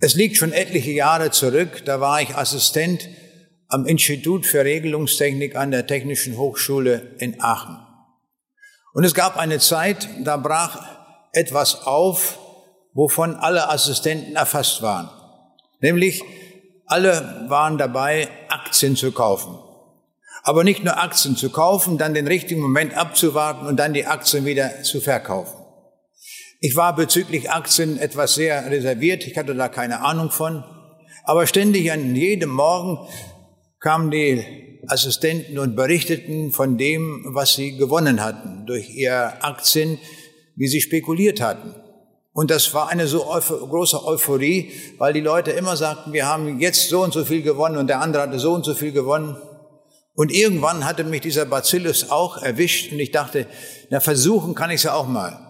Es liegt schon etliche Jahre zurück, da war ich Assistent am Institut für Regelungstechnik an der Technischen Hochschule in Aachen. Und es gab eine Zeit, da brach etwas auf, wovon alle Assistenten erfasst waren. Nämlich, alle waren dabei, Aktien zu kaufen. Aber nicht nur Aktien zu kaufen, dann den richtigen Moment abzuwarten und dann die Aktien wieder zu verkaufen. Ich war bezüglich Aktien etwas sehr reserviert, ich hatte da keine Ahnung von. Aber ständig an jedem Morgen kamen die Assistenten und berichteten von dem, was sie gewonnen hatten durch ihre Aktien, wie sie spekuliert hatten. Und das war eine so große Euphorie, weil die Leute immer sagten, wir haben jetzt so und so viel gewonnen und der andere hatte so und so viel gewonnen. Und irgendwann hatte mich dieser Bacillus auch erwischt und ich dachte, na versuchen kann ich es ja auch mal.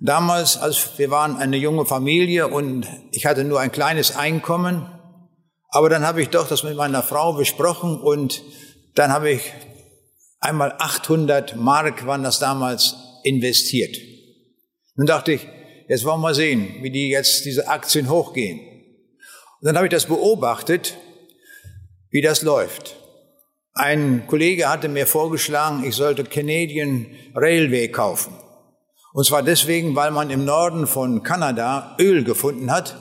Damals, als wir waren eine junge Familie und ich hatte nur ein kleines Einkommen, aber dann habe ich doch das mit meiner Frau besprochen und dann habe ich einmal 800 Mark, waren das damals, investiert. Dann dachte ich, jetzt wollen wir sehen, wie die jetzt diese Aktien hochgehen. Und dann habe ich das beobachtet, wie das läuft. Ein Kollege hatte mir vorgeschlagen, ich sollte Canadian Railway kaufen. Und zwar deswegen, weil man im Norden von Kanada Öl gefunden hat.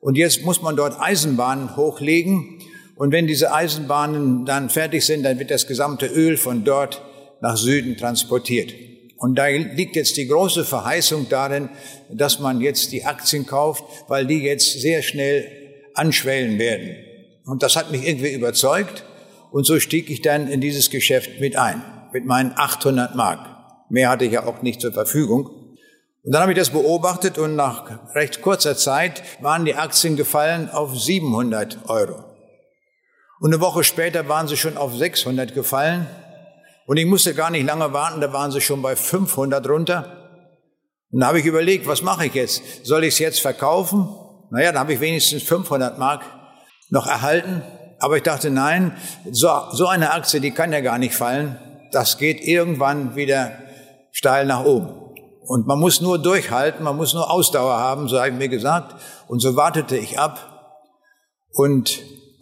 Und jetzt muss man dort Eisenbahnen hochlegen. Und wenn diese Eisenbahnen dann fertig sind, dann wird das gesamte Öl von dort nach Süden transportiert. Und da liegt jetzt die große Verheißung darin, dass man jetzt die Aktien kauft, weil die jetzt sehr schnell anschwellen werden. Und das hat mich irgendwie überzeugt. Und so stieg ich dann in dieses Geschäft mit ein, mit meinen 800 Mark. Mehr hatte ich ja auch nicht zur Verfügung. Und dann habe ich das beobachtet und nach recht kurzer Zeit waren die Aktien gefallen auf 700 Euro. Und eine Woche später waren sie schon auf 600 gefallen. Und ich musste gar nicht lange warten, da waren sie schon bei 500 runter. Und da habe ich überlegt, was mache ich jetzt? Soll ich es jetzt verkaufen? Naja, dann habe ich wenigstens 500 Mark noch erhalten. Aber ich dachte, nein, so eine Aktie, die kann ja gar nicht fallen. Das geht irgendwann wieder steil nach oben. Und man muss nur durchhalten, man muss nur Ausdauer haben, so habe ich mir gesagt. Und so wartete ich ab.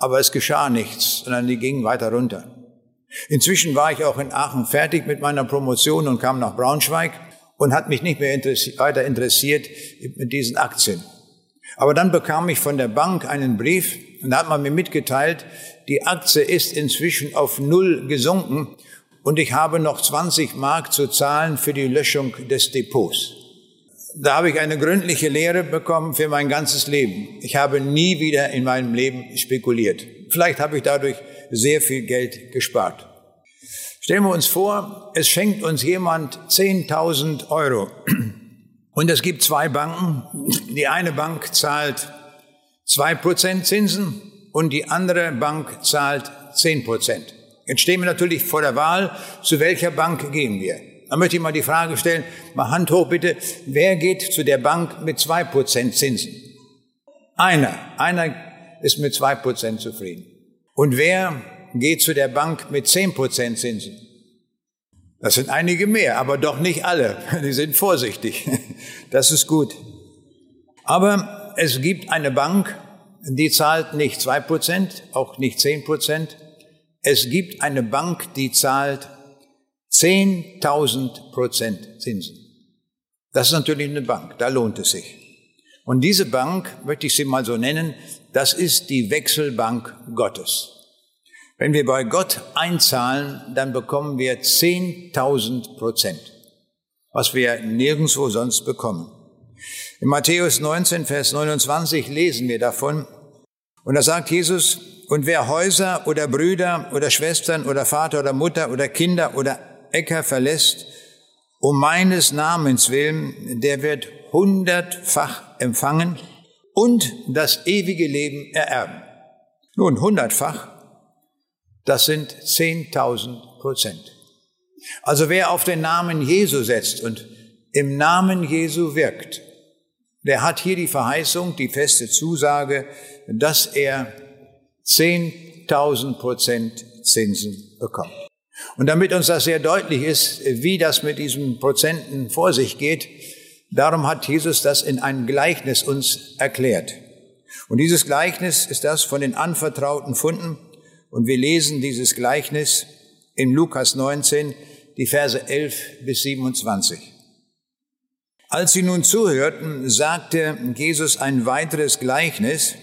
Aber es geschah nichts, sondern die gingen weiter runter. Inzwischen war ich auch in Aachen fertig mit meiner Promotion und kam nach Braunschweig und hat mich nicht mehr weiter interessiert mit diesen Aktien. Aber dann bekam ich von der Bank einen Brief und da hat man mir mitgeteilt, die Aktie ist inzwischen auf Null gesunken und ich habe noch 20 Mark zu zahlen für die Löschung des Depots. Da habe ich eine gründliche Lehre bekommen für mein ganzes Leben. Ich habe nie wieder in meinem Leben spekuliert. Vielleicht habe ich dadurch sehr viel Geld gespart. Stellen wir uns vor, es schenkt uns jemand 10.000 Euro. Und es gibt zwei Banken. Die eine Bank zahlt 2% Zinsen und die andere Bank zahlt 10%. Jetzt stehen wir natürlich vor der Wahl, zu welcher Bank gehen wir. Da möchte ich mal die Frage stellen, mal Hand hoch bitte, wer geht zu der Bank mit 2% Zinsen? Einer ist mit 2% zufrieden. Und wer geht zu der Bank mit 10% Zinsen? Das sind einige mehr, aber doch nicht alle. Die sind vorsichtig. Das ist gut. Aber es gibt eine Bank, die zahlt nicht 2%, auch nicht 10%. Es gibt eine Bank, die zahlt 10.000% Zinsen. Das ist natürlich eine Bank, da lohnt es sich. Und diese Bank, möchte ich sie mal so nennen, das ist die Wechselbank Gottes. Wenn wir bei Gott einzahlen, dann bekommen wir 10.000%, was wir nirgendwo sonst bekommen. In Matthäus 19, Vers 29 lesen wir davon. Und da sagt Jesus, und wer Häuser oder Brüder oder Schwestern oder Vater oder Mutter oder Kinder oder Äcker verlässt, um meines Namens willen, der wird 100-fach empfangen und das ewige Leben ererben. Nun, 100-fach, das sind 10.000%. Also wer auf den Namen Jesu setzt und im Namen Jesu wirkt, der hat hier die Verheißung, die feste Zusage, dass er 10.000% Zinsen bekommt. Und damit uns das sehr deutlich ist, wie das mit diesen Prozenten vor sich geht, darum hat Jesus das in einem Gleichnis uns erklärt. Und dieses Gleichnis ist das von den anvertrauten Pfunden. Und wir lesen dieses Gleichnis in Lukas 19, die Verse 11 bis 27. Als sie nun zuhörten, sagte Jesus ein weiteres Gleichnis,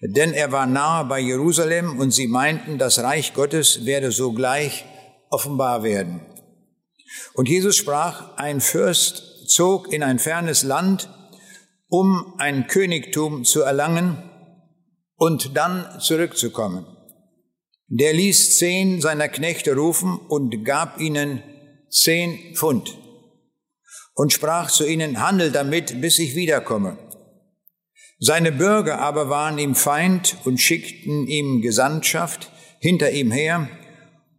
denn er war nahe bei Jerusalem und sie meinten, das Reich Gottes werde sogleich offenbar werden. Und Jesus sprach, ein Fürst zog in ein fernes Land, um ein Königtum zu erlangen und dann zurückzukommen. Der ließ 10 seiner Knechte rufen und gab ihnen 10 Pfund und sprach zu ihnen, handelt damit, bis ich wiederkomme. Seine Bürger aber waren ihm Feind und schickten ihm Gesandtschaft hinter ihm her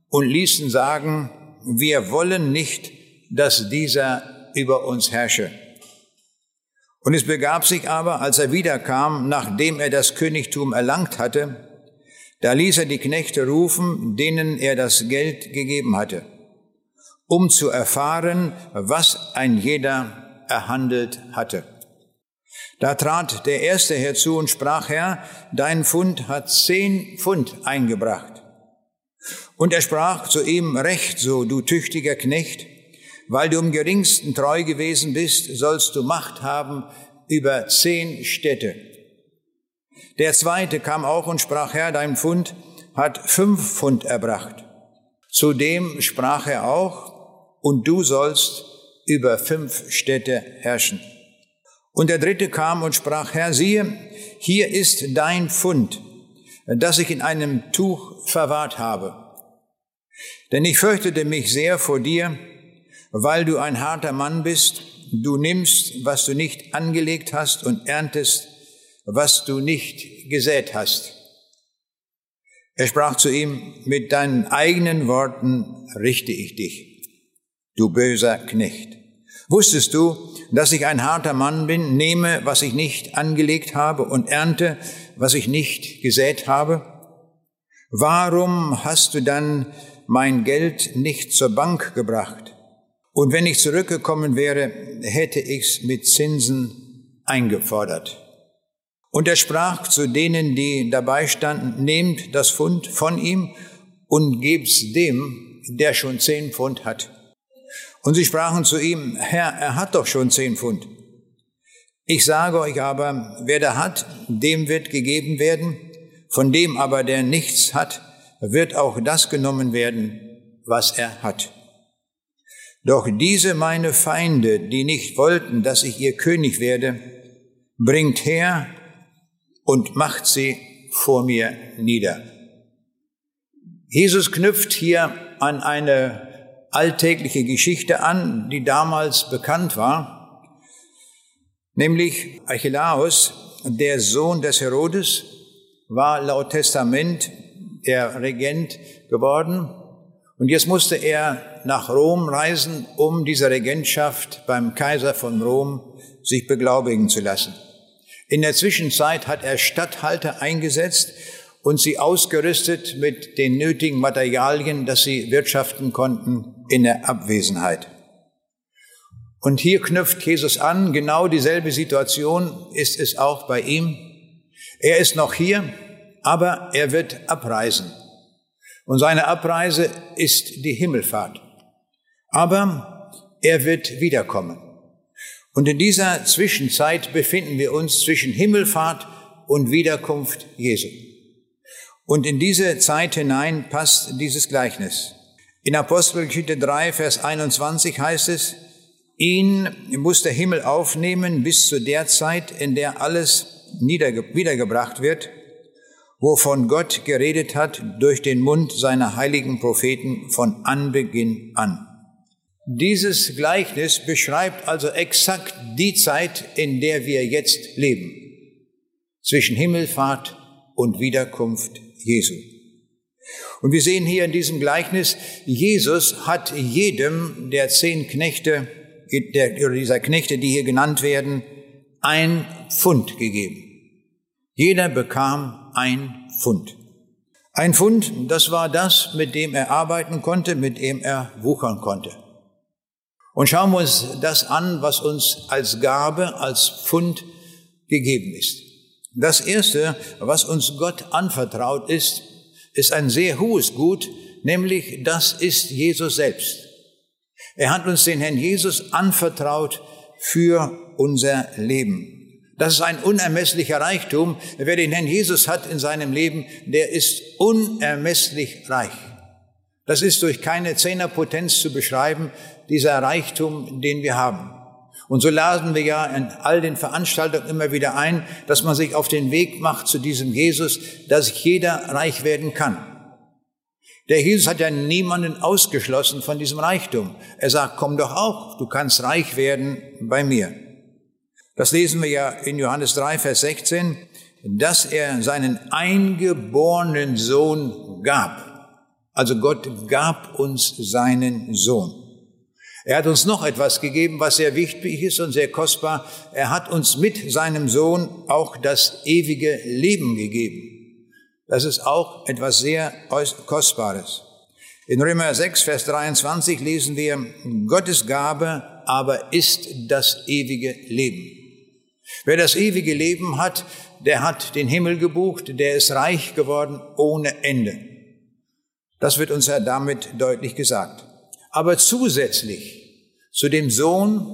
und ließen sagen, wir wollen nicht, dass dieser über uns herrsche. Und es begab sich aber, als er wiederkam, nachdem er das Königtum erlangt hatte, da ließ er die Knechte rufen, denen er das Geld gegeben hatte, um zu erfahren, was ein jeder erhandelt hatte. Da trat der Erste herzu und sprach, Herr, dein Pfund hat 10 Pfund eingebracht. Und er sprach zu ihm, recht so, du tüchtiger Knecht, weil du am geringsten treu gewesen bist, sollst du Macht haben über 10 Städte. Der Zweite kam auch und sprach, Herr, dein Pfund hat 5 Pfund erbracht. Zu dem sprach er auch, und du sollst über 5 Städte herrschen. Und der Dritte kam und sprach, Herr, siehe, hier ist dein Pfund, das ich in einem Tuch verwahrt habe. Denn ich fürchtete mich sehr vor dir, weil du ein harter Mann bist, du nimmst, was du nicht angelegt hast und erntest, was du nicht gesät hast. Er sprach zu ihm, mit deinen eigenen Worten richte ich dich, du böser Knecht. Wusstest du, dass ich ein harter Mann bin, nehme, was ich nicht angelegt habe und ernte, was ich nicht gesät habe? Warum hast du dann mein Geld nicht zur Bank gebracht? Und wenn ich zurückgekommen wäre, hätte ich's mit Zinsen eingefordert. Und er sprach zu denen, die dabei standen, nehmt das Pfund von ihm und gebt's dem, der schon 10 Pfund hat. Und sie sprachen zu ihm, Herr, er hat doch schon 10 Pfund. Ich sage euch aber, wer da hat, dem wird gegeben werden, von dem aber, der nichts hat, wird auch das genommen werden, was er hat. Doch diese meine Feinde, die nicht wollten, dass ich ihr König werde, bringt her und macht sie vor mir nieder. Jesus knüpft hier an eine alltägliche Geschichte an, die damals bekannt war, nämlich Archelaus, der Sohn des Herodes, war laut Testament der Regent geworden und jetzt musste er nach Rom reisen, um diese Regentschaft beim Kaiser von Rom sich beglaubigen zu lassen. In der Zwischenzeit hat er Statthalter eingesetzt und sie ausgerüstet mit den nötigen Materialien, dass sie wirtschaften konnten in der Abwesenheit. Und hier knüpft Jesus an, genau dieselbe Situation ist es auch bei ihm. Er ist noch hier, aber er wird abreisen. Und seine Abreise ist die Himmelfahrt. Aber er wird wiederkommen. Und in dieser Zwischenzeit befinden wir uns zwischen Himmelfahrt und Wiederkunft Jesu. Und in diese Zeit hinein passt dieses Gleichnis. In Apostelgeschichte 3, Vers 21 heißt es, ihn muss der Himmel aufnehmen bis zu der Zeit, in der alles wiedergebracht wird, wovon Gott geredet hat durch den Mund seiner heiligen Propheten von Anbeginn an. Dieses Gleichnis beschreibt also exakt die Zeit, in der wir jetzt leben, zwischen Himmelfahrt und Wiederkunft Jesu. Und wir sehen hier in diesem Gleichnis, Jesus hat jedem der 10 Knechte, dieser Knechte, die hier genannt werden, 1 Pfund gegeben. Jeder bekam 1 Pfund. 1 Pfund, das war das, mit dem er arbeiten konnte, mit dem er wuchern konnte. Und schauen wir uns das an, was uns als Gabe, als Pfund gegeben ist. Das Erste, was uns Gott anvertraut ist, ist ein sehr hohes Gut, nämlich das ist Jesus selbst. Er hat uns den Herrn Jesus anvertraut für unser Leben. Das ist ein unermesslicher Reichtum. Wer den Herrn Jesus hat in seinem Leben, der ist unermesslich reich. Das ist durch keine Zehnerpotenz zu beschreiben, dieser Reichtum, den wir haben. Und so laden wir ja in all den Veranstaltungen immer wieder ein, dass man sich auf den Weg macht zu diesem Jesus, dass jeder reich werden kann. Der Jesus hat ja niemanden ausgeschlossen von diesem Reichtum. Er sagt, komm doch auch, du kannst reich werden bei mir. Das lesen wir ja in Johannes 3, Vers 16, dass er seinen eingeborenen Sohn gab. Also Gott gab uns seinen Sohn. Er hat uns noch etwas gegeben, was sehr wichtig ist und sehr kostbar. Er hat uns mit seinem Sohn auch das ewige Leben gegeben. Das ist auch etwas sehr Kostbares. In Römer 6, Vers 23 lesen wir, Gottes Gabe aber ist das ewige Leben. Wer das ewige Leben hat, der hat den Himmel gebucht, der ist reich geworden ohne Ende. Das wird uns ja damit deutlich gesagt. Aber zusätzlich zu dem Sohn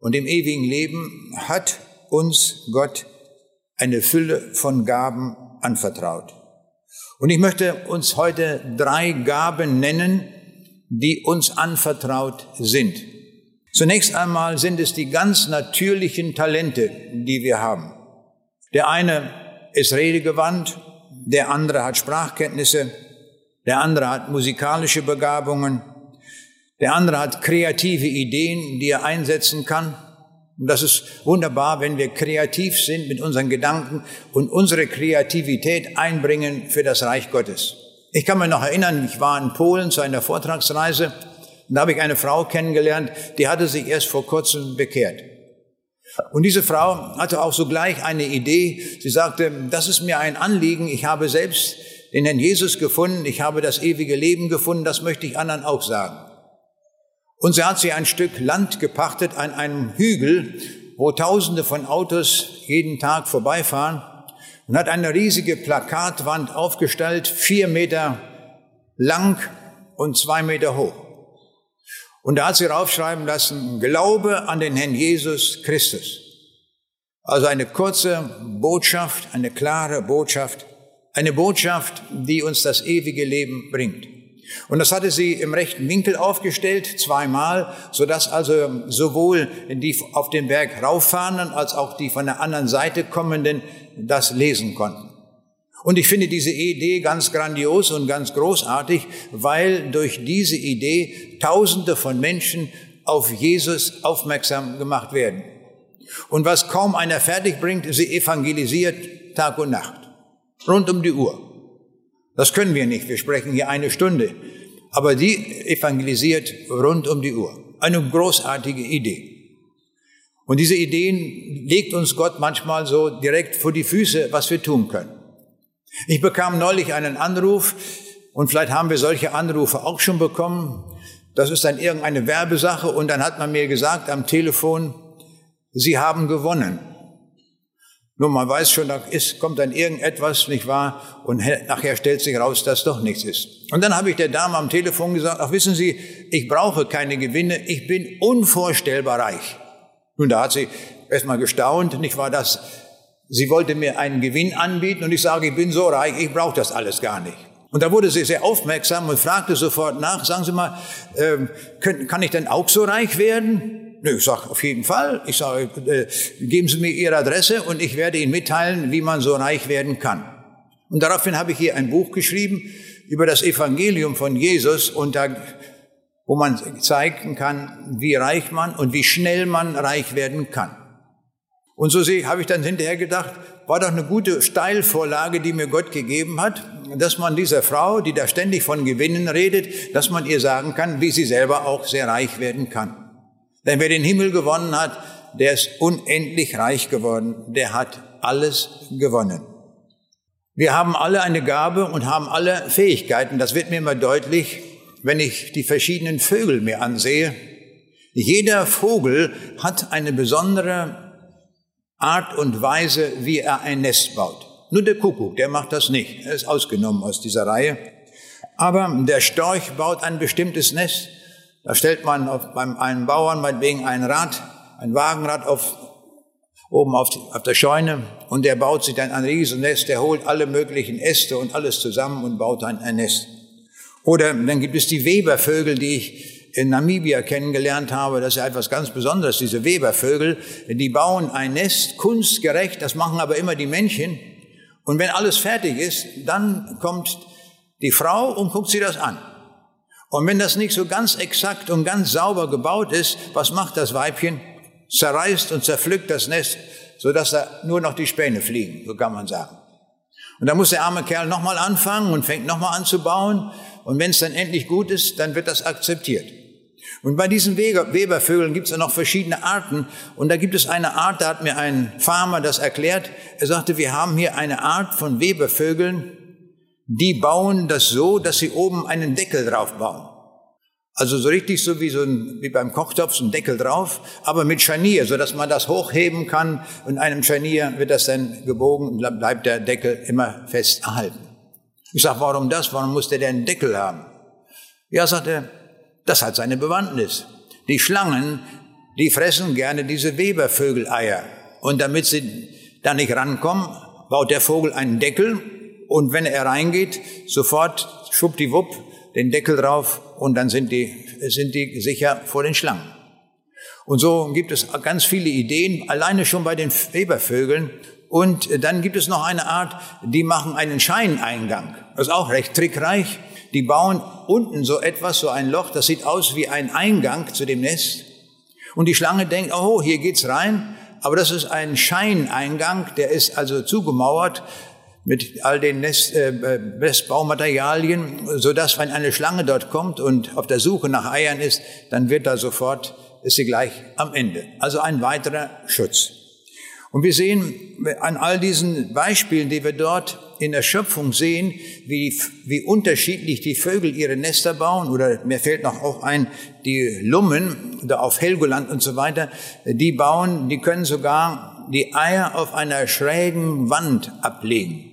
und dem ewigen Leben hat uns Gott eine Fülle von Gaben anvertraut. Und ich möchte uns heute 3 Gaben nennen, die uns anvertraut sind. Zunächst einmal sind es die ganz natürlichen Talente, die wir haben. Der eine ist redegewandt, der andere hat Sprachkenntnisse, der andere hat musikalische Begabungen, der andere hat kreative Ideen, die er einsetzen kann. Und das ist wunderbar, wenn wir kreativ sind mit unseren Gedanken und unsere Kreativität einbringen für das Reich Gottes. Ich kann mich noch erinnern, ich war in Polen zu einer Vortragsreise und da habe ich eine Frau kennengelernt, die hatte sich erst vor kurzem bekehrt. Und diese Frau hatte auch sogleich eine Idee. Sie sagte, das ist mir ein Anliegen, ich habe selbst den Herrn Jesus gefunden, ich habe das ewige Leben gefunden, das möchte ich anderen auch sagen. Und so hat sie ein Stück Land gepachtet an einem Hügel, wo Tausende von Autos jeden Tag vorbeifahren, und hat eine riesige Plakatwand aufgestellt, 4 Meter lang und 2 Meter hoch. Und da hat sie raufschreiben lassen, Glaube an den Herrn Jesus Christus. Also eine kurze Botschaft, eine klare Botschaft, eine Botschaft, die uns das ewige Leben bringt. Und das hatte sie im rechten Winkel aufgestellt, 2-mal, sodass also sowohl die auf den Berg rauffahrenden als auch die von der anderen Seite kommenden das lesen konnten. Und ich finde diese Idee ganz grandios und ganz großartig, weil durch diese Idee Tausende von Menschen auf Jesus aufmerksam gemacht werden. Und was kaum einer fertig bringt, sie evangelisiert Tag und Nacht, rund um die Uhr. Das können wir nicht, wir sprechen hier eine Stunde. Aber die evangelisiert rund um die Uhr. Eine großartige Idee. Und diese Ideen legt uns Gott manchmal so direkt vor die Füße, was wir tun können. Ich bekam neulich einen Anruf, und vielleicht haben wir solche Anrufe auch schon bekommen. Das ist dann irgendeine Werbesache, und dann hat man mir gesagt am Telefon, Sie haben gewonnen. Nun, man weiß schon, da kommt dann irgendetwas, nicht wahr? Und nachher stellt sich raus, dass doch nichts ist. Und dann habe ich der Dame am Telefon gesagt, ach, wissen Sie, ich brauche keine Gewinne, ich bin unvorstellbar reich. Nun, da hat sie erstmal gestaunt, nicht wahr, dass sie wollte mir einen Gewinn anbieten und ich sage, ich bin so reich, ich brauche das alles gar nicht. Und da wurde sie sehr aufmerksam und fragte sofort nach, sagen Sie mal, kann ich denn auch so reich werden? Ich sage, auf jeden Fall. Ich sage, geben Sie mir Ihre Adresse und ich werde Ihnen mitteilen, wie man so reich werden kann. Und daraufhin habe ich hier ein Buch geschrieben über das Evangelium von Jesus, und da, wo man zeigen kann, wie reich man und wie schnell man reich werden kann. Und so habe ich dann hinterher gedacht, war doch eine gute Steilvorlage, die mir Gott gegeben hat, dass man dieser Frau, die da ständig von Gewinnen redet, dass man ihr sagen kann, wie sie selber auch sehr reich werden kann. Denn wer den Himmel gewonnen hat, der ist unendlich reich geworden. Der hat alles gewonnen. Wir haben alle eine Gabe und haben alle Fähigkeiten. Das wird mir immer deutlich, wenn ich die verschiedenen Vögel mir ansehe. Jeder Vogel hat eine besondere Art und Weise, wie er ein Nest baut. Nur der Kuckuck, der macht das nicht. Er ist ausgenommen aus dieser Reihe. Aber der Storch baut ein bestimmtes Nest. Da stellt man beim einen Bauern meinetwegen ein Rad, ein Wagenrad oben auf der Scheune, und der baut sich dann ein Riesennest. Der holt alle möglichen Äste und alles zusammen und baut dann ein Nest. Oder dann gibt es die Webervögel, die ich in Namibia kennengelernt habe. Das ist ja etwas ganz Besonderes, diese Webervögel. Die bauen ein Nest, kunstgerecht, das machen aber immer die Männchen. Und wenn alles fertig ist, dann kommt die Frau und guckt sie das an. Und wenn das nicht so ganz exakt und ganz sauber gebaut ist, was macht das Weibchen? Zerreißt und zerpflückt das Nest, sodass da nur noch die Späne fliegen, so kann man sagen. Und dann muss der arme Kerl nochmal anfangen und fängt nochmal an zu bauen. Und wenn es dann endlich gut ist, dann wird das akzeptiert. Und bei diesen Webervögeln gibt es noch verschiedene Arten. Und da gibt es eine Art, da hat mir ein Farmer das erklärt. Er sagte, wir haben hier eine Art von Webervögeln, die bauen das so, dass sie oben einen Deckel drauf bauen. Also so richtig wie beim Kochtopf, so ein Deckel drauf, aber mit Scharnier, sodass man das hochheben kann. Und einem Scharnier wird das dann gebogen und bleibt der Deckel immer fest erhalten. Ich sag, warum das? Warum muss der denn einen Deckel haben? Ja, sagt er, das hat seine Bewandtnis. Die Schlangen, die fressen gerne diese Webervögeleier. Und damit sie da nicht rankommen, baut der Vogel einen Deckel. Und wenn er reingeht, sofort schwuppdiwupp den Deckel drauf. Und dann sind die sicher vor den Schlangen. Und so gibt es ganz viele Ideen, alleine schon bei den Webervögeln. Und dann gibt es noch eine Art, die machen einen Scheineingang. Das ist auch recht trickreich. Die bauen unten so etwas, so ein Loch, das sieht aus wie ein Eingang zu dem Nest. Und die Schlange denkt, oh, hier geht's rein. Aber das ist ein Scheineingang, der ist also zugemauert mit all den Nestbaumaterialien, sodass, wenn eine Schlange dort kommt und auf der Suche nach Eiern ist, dann ist sie gleich am Ende. Also ein weiterer Schutz. Und wir sehen an all diesen Beispielen, die wir dort in der Schöpfung sehen, wie unterschiedlich die Vögel ihre Nester bauen, oder mir fällt noch auch ein, die Lummen, da auf Helgoland und so weiter, die können sogar die Eier auf einer schrägen Wand ablegen.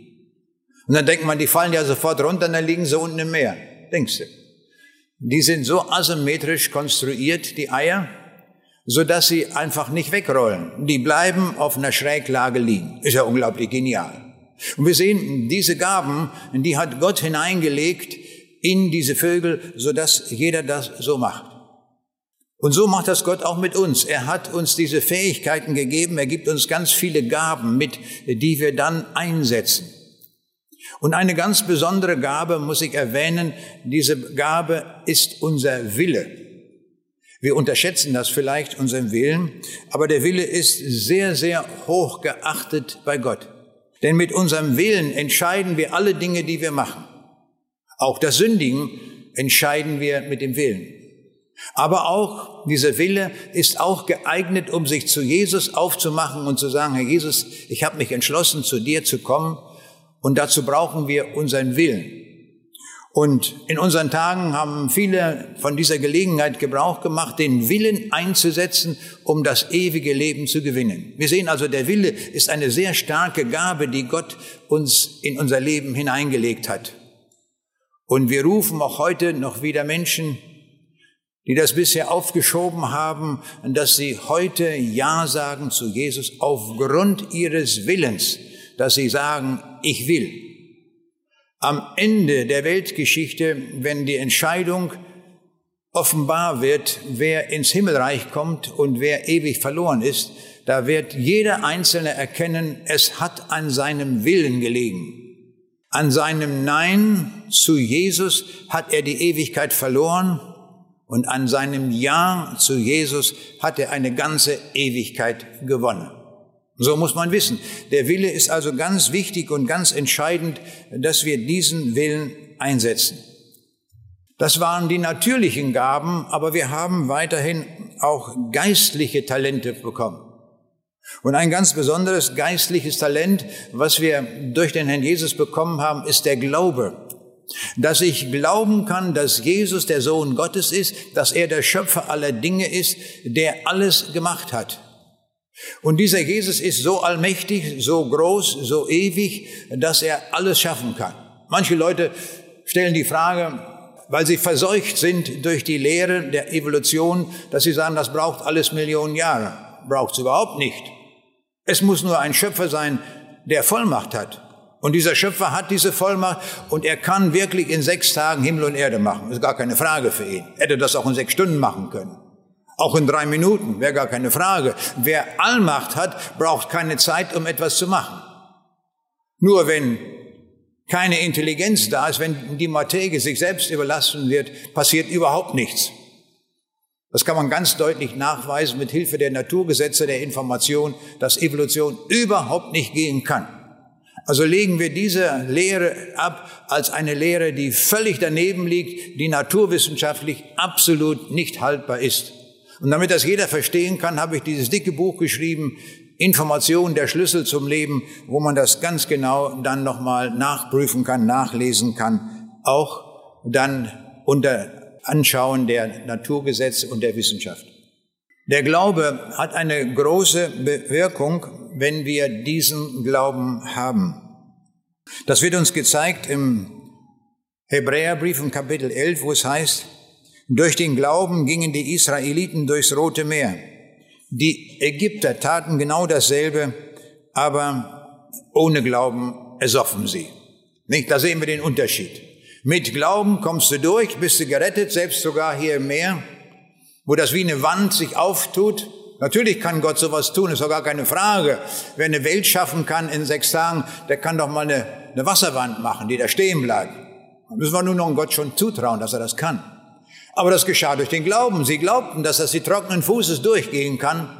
Und dann denkt man, die fallen ja sofort runter und dann liegen sie unten im Meer. Denkst du? Die sind so asymmetrisch konstruiert, die Eier, sodass sie einfach nicht wegrollen. Die bleiben auf einer Schräglage liegen. Ist ja unglaublich genial. Und wir sehen, diese Gaben, die hat Gott hineingelegt in diese Vögel, sodass jeder das so macht. Und so macht das Gott auch mit uns. Er hat uns diese Fähigkeiten gegeben. Er gibt uns ganz viele Gaben mit, die wir dann einsetzen. Und eine ganz besondere Gabe muss ich erwähnen. Diese Gabe ist unser Wille. Wir unterschätzen das vielleicht, unseren Willen, aber der Wille ist sehr, sehr hoch geachtet bei Gott. Denn mit unserem Willen entscheiden wir alle Dinge, die wir machen. Auch das Sündigen entscheiden wir mit dem Willen. Aber auch dieser Wille ist auch geeignet, um sich zu Jesus aufzumachen und zu sagen, Herr Jesus, ich habe mich entschlossen, zu dir zu kommen, und dazu brauchen wir unseren Willen. Und in unseren Tagen haben viele von dieser Gelegenheit Gebrauch gemacht, den Willen einzusetzen, um das ewige Leben zu gewinnen. Wir sehen also, der Wille ist eine sehr starke Gabe, die Gott uns in unser Leben hineingelegt hat. Und wir rufen auch heute noch wieder Menschen, die das bisher aufgeschoben haben, dass sie heute Ja sagen zu Jesus aufgrund ihres Willens, dass sie sagen, ich will. Am Ende der Weltgeschichte, wenn die Entscheidung offenbar wird, wer ins Himmelreich kommt und wer ewig verloren ist, da wird jeder Einzelne erkennen, es hat an seinem Willen gelegen. An seinem Nein zu Jesus hat er die Ewigkeit verloren, und an seinem Ja zu Jesus hat er eine ganze Ewigkeit gewonnen. So muss man wissen. Der Wille ist also ganz wichtig und ganz entscheidend, dass wir diesen Willen einsetzen. Das waren die natürlichen Gaben, aber wir haben weiterhin auch geistliche Talente bekommen. Und ein ganz besonderes geistliches Talent, was wir durch den Herrn Jesus bekommen haben, ist der Glaube. Dass ich glauben kann, dass Jesus der Sohn Gottes ist, dass er der Schöpfer aller Dinge ist, der alles gemacht hat. Und dieser Jesus ist so allmächtig, so groß, so ewig, dass er alles schaffen kann. Manche Leute stellen die Frage, weil sie verseucht sind durch die Lehre der Evolution, dass sie sagen, das braucht alles Millionen Jahre. Braucht es überhaupt nicht. Es muss nur ein Schöpfer sein, der Vollmacht hat. Und dieser Schöpfer hat diese Vollmacht und er kann wirklich in 6 Tagen Himmel und Erde machen. Das ist gar keine Frage für ihn. Er hätte das auch in 6 Stunden machen können. Auch in 3 Minuten, wäre gar keine Frage. Wer Allmacht hat, braucht keine Zeit, um etwas zu machen. Nur wenn keine Intelligenz da ist, wenn die Materie sich selbst überlassen wird, passiert überhaupt nichts. Das kann man ganz deutlich nachweisen mit Hilfe der Naturgesetze der Information, dass Evolution überhaupt nicht gehen kann. Also legen wir diese Lehre ab als eine Lehre, die völlig daneben liegt, die naturwissenschaftlich absolut nicht haltbar ist. Und damit das jeder verstehen kann, habe ich dieses dicke Buch geschrieben, Information, der Schlüssel zum Leben, wo man das ganz genau dann nochmal nachprüfen kann, nachlesen kann, auch dann unter Anschauen der Naturgesetze und der Wissenschaft. Der Glaube hat eine große Wirkung, wenn wir diesen Glauben haben. Das wird uns gezeigt im Hebräerbrief im Kapitel 11, wo es heißt, durch den Glauben gingen die Israeliten durchs Rote Meer. Die Ägypter taten genau dasselbe, aber ohne Glauben ersoffen sie. Nicht? Da sehen wir den Unterschied. Mit Glauben kommst du durch, bist du gerettet, selbst sogar hier im Meer, wo das wie eine Wand sich auftut. Natürlich kann Gott sowas tun, ist doch gar keine Frage. Wer eine Welt schaffen kann in 6 Tagen, der kann doch mal eine Wasserwand machen, die da stehen bleibt. Da müssen wir nur noch Gott schon zutrauen, dass er das kann. Aber das geschah durch den Glauben. Sie glaubten, dass das die trockenen Fußes durchgehen kann.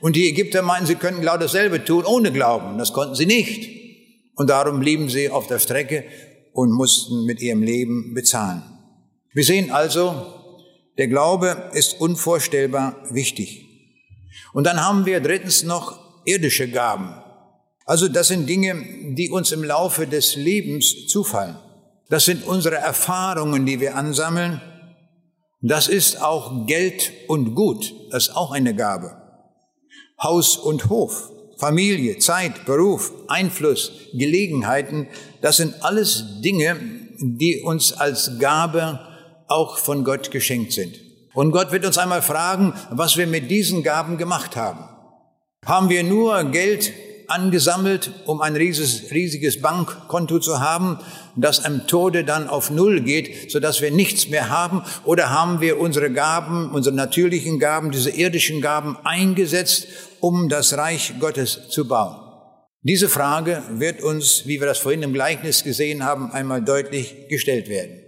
Und die Ägypter meinten, sie könnten genau dasselbe tun ohne Glauben. Das konnten sie nicht. Und darum blieben sie auf der Strecke und mussten mit ihrem Leben bezahlen. Wir sehen also, der Glaube ist unvorstellbar wichtig. Und dann haben wir 3. noch irdische Gaben. Also das sind Dinge, die uns im Laufe des Lebens zufallen. Das sind unsere Erfahrungen, die wir ansammeln. Das ist auch Geld und Gut, das ist auch eine Gabe. Haus und Hof, Familie, Zeit, Beruf, Einfluss, Gelegenheiten, das sind alles Dinge, die uns als Gabe auch von Gott geschenkt sind. Und Gott wird uns einmal fragen, was wir mit diesen Gaben gemacht haben. Haben wir nur Geld angesammelt, um ein riesiges Bankkonto zu haben, das am Tode dann auf Null geht, sodass wir nichts mehr haben? Oder haben wir unsere Gaben, unsere natürlichen Gaben, diese irdischen Gaben eingesetzt, um das Reich Gottes zu bauen? Diese Frage wird uns, wie wir das vorhin im Gleichnis gesehen haben, einmal deutlich gestellt werden.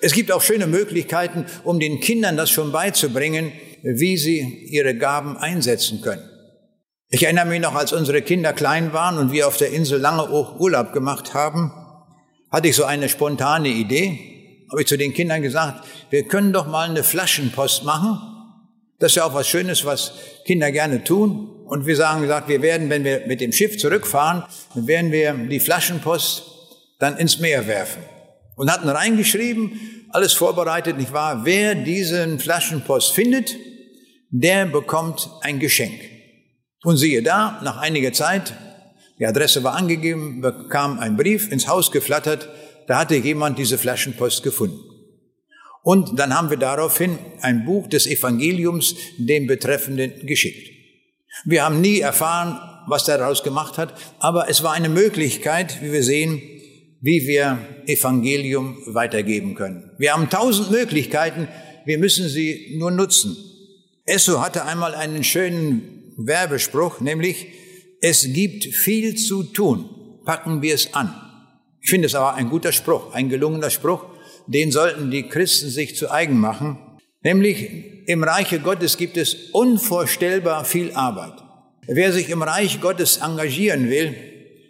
Es gibt auch schöne Möglichkeiten, um den Kindern das schon beizubringen, wie sie ihre Gaben einsetzen können. Ich erinnere mich noch, als unsere Kinder klein waren und wir auf der Insel Langeoog Urlaub gemacht haben, hatte ich so eine spontane Idee. Habe ich zu den Kindern gesagt, wir können doch mal eine Flaschenpost machen. Das ist ja auch was Schönes, was Kinder gerne tun. Und wir haben gesagt, wir werden, wenn wir mit dem Schiff zurückfahren, werden wir die Flaschenpost dann ins Meer werfen. Und hatten reingeschrieben, alles vorbereitet, nicht wahr? Wer diesen Flaschenpost findet, der bekommt ein Geschenk. Und siehe da, nach einiger Zeit, die Adresse war angegeben, bekam ein Brief, ins Haus geflattert, da hatte jemand diese Flaschenpost gefunden. Und dann haben wir daraufhin ein Buch des Evangeliums dem Betreffenden geschickt. Wir haben nie erfahren, was er daraus gemacht hat, aber es war eine Möglichkeit, wie wir sehen, wie wir Evangelium weitergeben können. Wir haben 1000 Möglichkeiten, wir müssen sie nur nutzen. Esso hatte einmal einen schönen Werbespruch, nämlich, es gibt viel zu tun, packen wir es an. Ich finde es aber ein guter Spruch, ein gelungener Spruch, den sollten die Christen sich zu eigen machen. Nämlich, im Reiche Gottes gibt es unvorstellbar viel Arbeit. Wer sich im Reich Gottes engagieren will,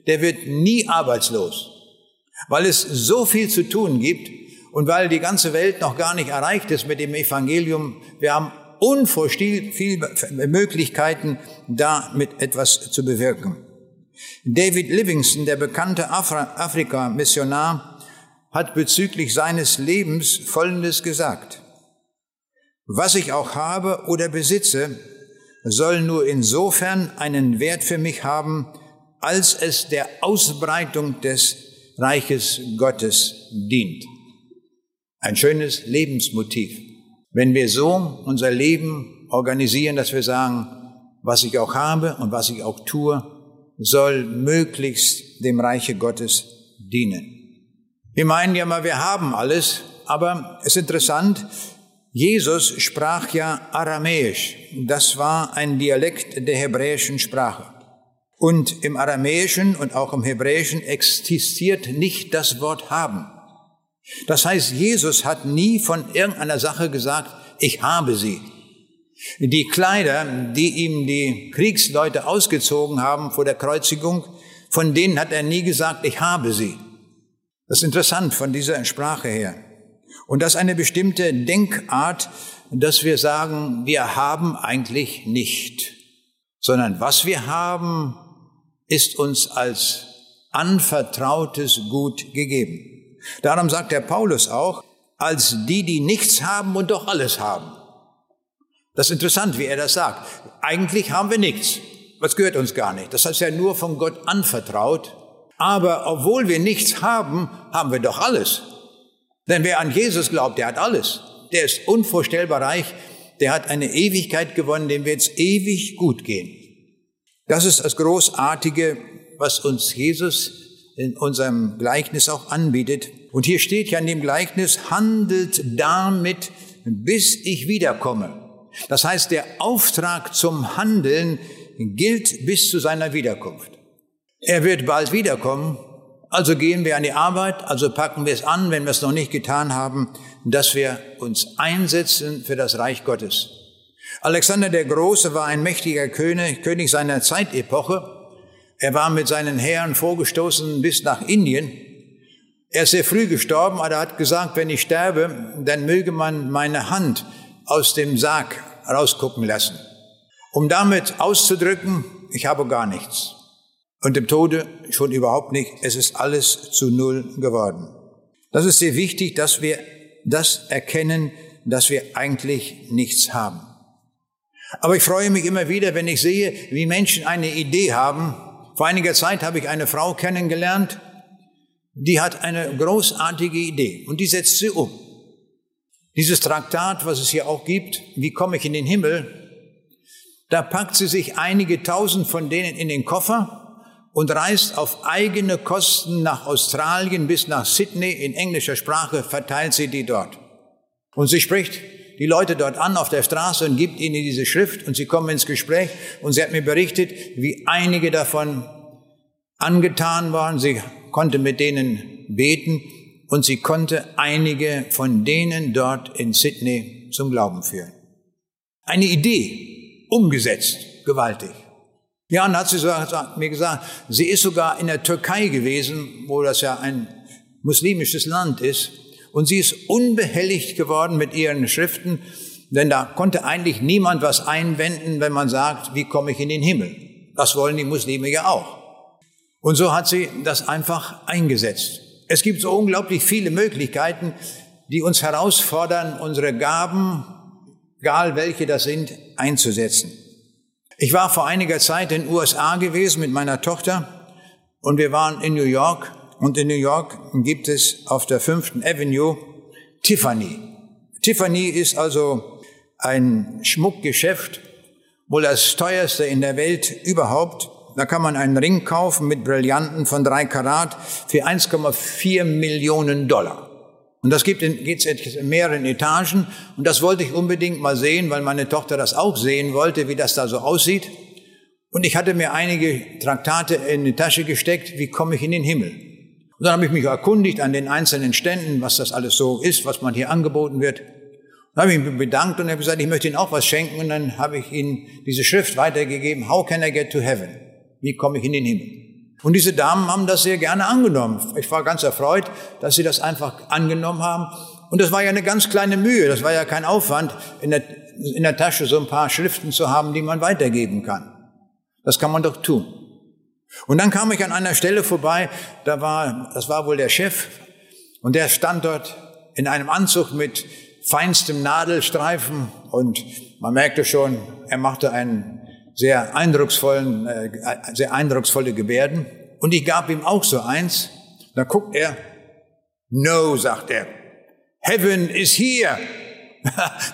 der wird nie arbeitslos, weil es so viel zu tun gibt und weil die ganze Welt noch gar nicht erreicht ist mit dem Evangelium. Wir haben unvorstellbar viele Möglichkeiten, damit etwas zu bewirken. David Livingstone, der bekannte Afrika-Missionar, hat bezüglich seines Lebens Folgendes gesagt. Was ich auch habe oder besitze, soll nur insofern einen Wert für mich haben, als es der Ausbreitung des Reiches Gottes dient. Ein schönes Lebensmotiv. Wenn wir so unser Leben organisieren, dass wir sagen, was ich auch habe und was ich auch tue, soll möglichst dem Reiche Gottes dienen. Wir meinen ja mal, wir haben alles, aber es ist interessant, Jesus sprach ja Aramäisch. Das war ein Dialekt der hebräischen Sprache. Und im Aramäischen und auch im Hebräischen existiert nicht das Wort haben. Das heißt, Jesus hat nie von irgendeiner Sache gesagt, ich habe sie. Die Kleider, die ihm die Kriegsleute ausgezogen haben vor der Kreuzigung, von denen hat er nie gesagt, ich habe sie. Das ist interessant von dieser Sprache her. Und das ist eine bestimmte Denkart, dass wir sagen, wir haben eigentlich nicht, sondern was wir haben, ist uns als anvertrautes Gut gegeben. Darum sagt der Paulus auch, als die, die nichts haben und doch alles haben. Das ist interessant, wie er das sagt. Eigentlich haben wir nichts. Das gehört uns gar nicht. Das ist ja nur von Gott anvertraut. Aber obwohl wir nichts haben, haben wir doch alles. Denn wer an Jesus glaubt, der hat alles. Der ist unvorstellbar reich. Der hat eine Ewigkeit gewonnen, dem wird es ewig gut gehen. Das ist das Großartige, was uns Jesus in unserem Gleichnis auch anbietet. Und hier steht ja in dem Gleichnis, handelt damit, bis ich wiederkomme. Das heißt, der Auftrag zum Handeln gilt bis zu seiner Wiederkunft. Er wird bald wiederkommen, also gehen wir an die Arbeit, also packen wir es an, wenn wir es noch nicht getan haben, dass wir uns einsetzen für das Reich Gottes. Alexander der Große war ein mächtiger König seiner Zeitepoche. Er war mit seinen Heeren vorgestoßen bis nach Indien. Er ist sehr früh gestorben, aber er hat gesagt, wenn ich sterbe, dann möge man meine Hand aus dem Sarg rausgucken lassen, um damit auszudrücken, ich habe gar nichts. Und im Tode schon überhaupt nicht, es ist alles zu Null geworden. Das ist sehr wichtig, dass wir das erkennen, dass wir eigentlich nichts haben. Aber ich freue mich immer wieder, wenn ich sehe, wie Menschen eine Idee haben. Vor einiger Zeit habe ich eine Frau kennengelernt, die hat eine großartige Idee und die setzt sie um. Dieses Traktat, was es hier auch gibt, wie komme ich in den Himmel, da packt sie sich einige tausend von denen in den Koffer und reist auf eigene Kosten nach Australien bis nach Sydney, in englischer Sprache verteilt sie die dort. Und sie spricht die Leute dort an auf der Straße und gibt ihnen diese Schrift und sie kommen ins Gespräch und sie hat mir berichtet, wie einige davon angetan waren. Sie konnte mit denen beten. Und sie konnte einige von denen dort in Sydney zum Glauben führen. Eine Idee, umgesetzt, gewaltig. Ja, und hat sie mir gesagt, sie ist sogar in der Türkei gewesen, wo das ja ein muslimisches Land ist. Und sie ist unbehelligt geworden mit ihren Schriften, denn da konnte eigentlich niemand was einwenden, wenn man sagt, wie komme ich in den Himmel? Das wollen die Muslime ja auch. Und so hat sie das einfach eingesetzt. Es gibt so unglaublich viele Möglichkeiten, die uns herausfordern, unsere Gaben, egal welche das sind, einzusetzen. Ich war vor einiger Zeit in den USA gewesen mit meiner Tochter und wir waren in New York. Und in New York gibt es auf der 5. Avenue Tiffany. Tiffany ist also ein Schmuckgeschäft, wohl das teuerste in der Welt überhaupt. Da kann man einen Ring kaufen mit Brillanten von 3 Karat für 1,4 Millionen Dollar. Und das gibt es in mehreren Etagen. Und das wollte ich unbedingt mal sehen, weil meine Tochter das auch sehen wollte, wie das da so aussieht. Und ich hatte mir einige Traktate in die Tasche gesteckt, wie komme ich in den Himmel? Und dann habe ich mich erkundigt an den einzelnen Ständen, was das alles so ist, was man hier angeboten wird. Dann habe ich mich bedankt und habe gesagt, ich möchte Ihnen auch was schenken. Und dann habe ich Ihnen diese Schrift weitergegeben, How can I get to heaven? Wie komme ich in den Himmel? Und diese Damen haben das sehr gerne angenommen. Ich war ganz erfreut, dass sie das einfach angenommen haben. Und das war ja eine ganz kleine Mühe, das war ja kein Aufwand, in der Tasche so ein paar Schriften zu haben, die man weitergeben kann. Das kann man doch tun. Und dann kam ich an einer Stelle vorbei, das war wohl der Chef, und der stand dort in einem Anzug mit feinstem Nadelstreifen, und man merkte schon, er machte einen sehr eindrucksvolle Gebärden. Und ich gab ihm auch so eins. Da guckt er. No, sagt er. Heaven is here.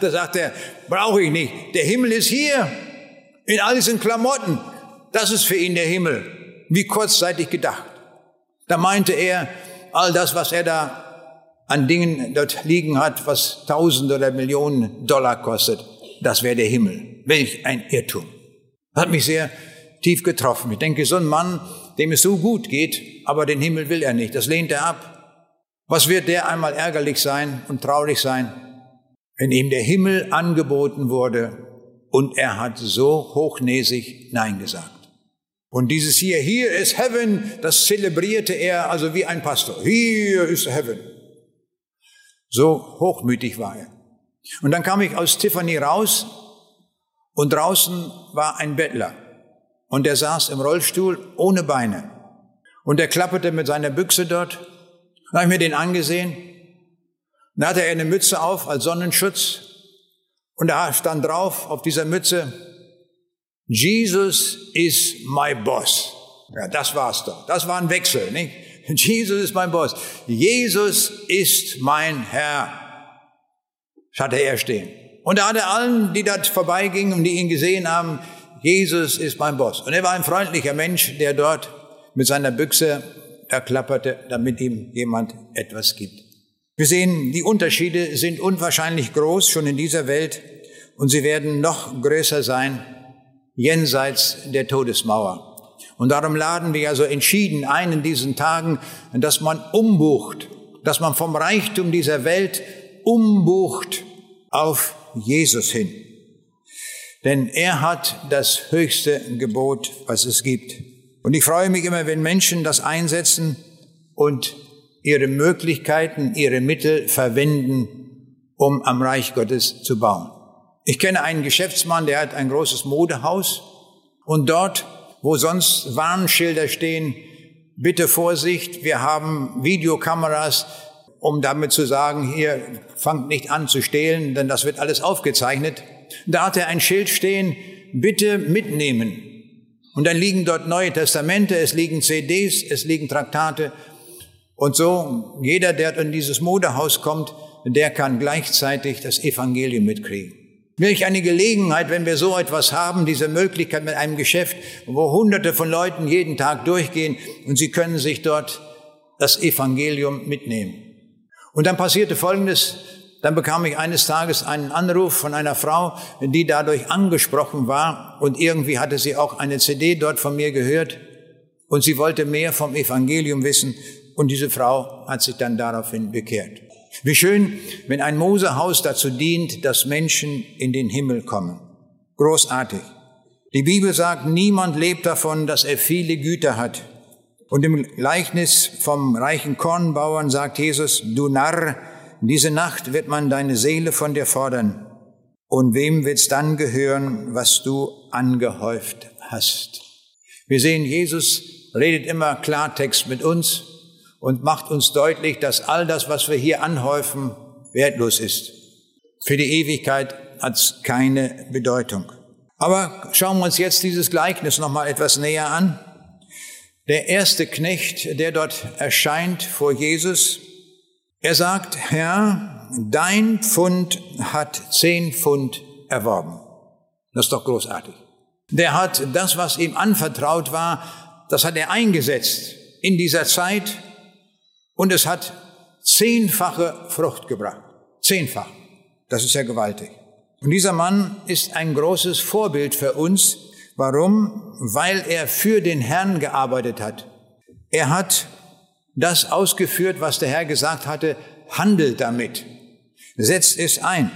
Da sagt er, brauche ich nicht. Der Himmel ist hier. In all diesen Klamotten. Das ist für ihn der Himmel. Wie kurzzeitig gedacht. Da meinte er, all das, was er da an Dingen dort liegen hat, was Tausende oder Millionen Dollar kostet, das wäre der Himmel. Welch ein Irrtum. Das hat mich sehr tief getroffen. Ich denke, so ein Mann, dem es so gut geht, aber den Himmel will er nicht. Das lehnt er ab. Was wird der einmal ärgerlich sein und traurig sein, wenn ihm der Himmel angeboten wurde und er hat so hochnäsig Nein gesagt. Und dieses hier ist Heaven, das zelebrierte er also wie ein Pastor. Hier ist Heaven. So hochmütig war er. Und dann kam ich aus Tiffany raus, und draußen war ein Bettler, und der saß im Rollstuhl ohne Beine, und der klapperte mit seiner Büchse dort. Dann habe ich mir den angesehen, dann hatte er eine Mütze auf als Sonnenschutz, und da stand drauf auf dieser Mütze, Jesus is my boss. Ja, das war's doch, das war ein Wechsel, nicht? Jesus ist mein Boss, Jesus ist mein Herr, hatte er stehen. Und da hat er allen, die dort vorbeigingen und die ihn gesehen haben, Jesus ist mein Boss. Und er war ein freundlicher Mensch, der dort mit seiner Büchse da klapperte, damit ihm jemand etwas gibt. Wir sehen, die Unterschiede sind unwahrscheinlich groß, schon in dieser Welt, und sie werden noch größer sein, jenseits der Todesmauer. Und darum laden wir also entschieden ein in diesen Tagen, dass man umbucht, dass man vom Reichtum dieser Welt umbucht auf Jesus hin. Denn er hat das höchste Gebot, was es gibt. Und ich freue mich immer, wenn Menschen das einsetzen und ihre Möglichkeiten, ihre Mittel verwenden, um am Reich Gottes zu bauen. Ich kenne einen Geschäftsmann, der hat ein großes Modehaus, und dort, wo sonst Warnschilder stehen, bitte Vorsicht, wir haben Videokameras, um damit zu sagen, hier fangt nicht an zu stehlen, denn das wird alles aufgezeichnet. Da hat er ein Schild stehen, bitte mitnehmen. Und dann liegen dort Neue Testamente, es liegen CDs, es liegen Traktate. Und so, jeder, der in dieses Modehaus kommt, der kann gleichzeitig das Evangelium mitkriegen. Welch eine Gelegenheit, wenn wir so etwas haben, diese Möglichkeit mit einem Geschäft, wo Hunderte von Leuten jeden Tag durchgehen und sie können sich dort das Evangelium mitnehmen. Und dann passierte Folgendes, dann bekam ich eines Tages einen Anruf von einer Frau, die dadurch angesprochen war, und irgendwie hatte sie auch eine CD dort von mir gehört und sie wollte mehr vom Evangelium wissen, und diese Frau hat sich dann daraufhin bekehrt. Wie schön, wenn ein Mosehaus dazu dient, dass Menschen in den Himmel kommen. Großartig. Die Bibel sagt, niemand lebt davon, dass er viele Güter hat. Und im Gleichnis vom reichen Kornbauern sagt Jesus, du Narr, diese Nacht wird man deine Seele von dir fordern. Und wem wird's dann gehören, was du angehäuft hast? Wir sehen, Jesus redet immer Klartext mit uns und macht uns deutlich, dass all das, was wir hier anhäufen, wertlos ist. Für die Ewigkeit hat's keine Bedeutung. Aber schauen wir uns jetzt dieses Gleichnis nochmal etwas näher an. Der erste Knecht, der dort erscheint vor Jesus, er sagt, Herr, dein Pfund hat 10 Pfund erworben. Das ist doch großartig. Der hat das, was ihm anvertraut war, das hat er eingesetzt in dieser Zeit, und es hat 10-fache Frucht gebracht. 10-fach. Das ist ja gewaltig. Und dieser Mann ist ein großes Vorbild für uns. Warum? Weil er für den Herrn gearbeitet hat. Er hat das ausgeführt, was der Herr gesagt hatte, handelt damit, setzt es ein.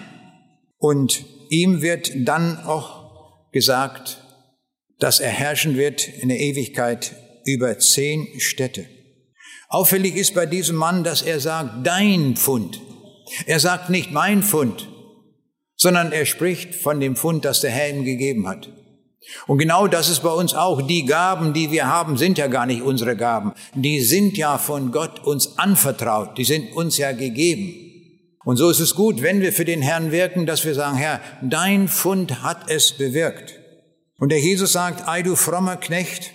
Und ihm wird dann auch gesagt, dass er herrschen wird in der Ewigkeit über 10 Städte. Auffällig ist bei diesem Mann, dass er sagt, dein Pfund. Er sagt nicht mein Pfund, sondern er spricht von dem Pfund, das der Herr ihm gegeben hat. Und genau das ist bei uns auch. Die Gaben, die wir haben, sind ja gar nicht unsere Gaben. Die sind ja von Gott uns anvertraut. Die sind uns ja gegeben. Und so ist es gut, wenn wir für den Herrn wirken, dass wir sagen, Herr, dein Pfund hat es bewirkt. Und der Jesus sagt, ei du frommer Knecht,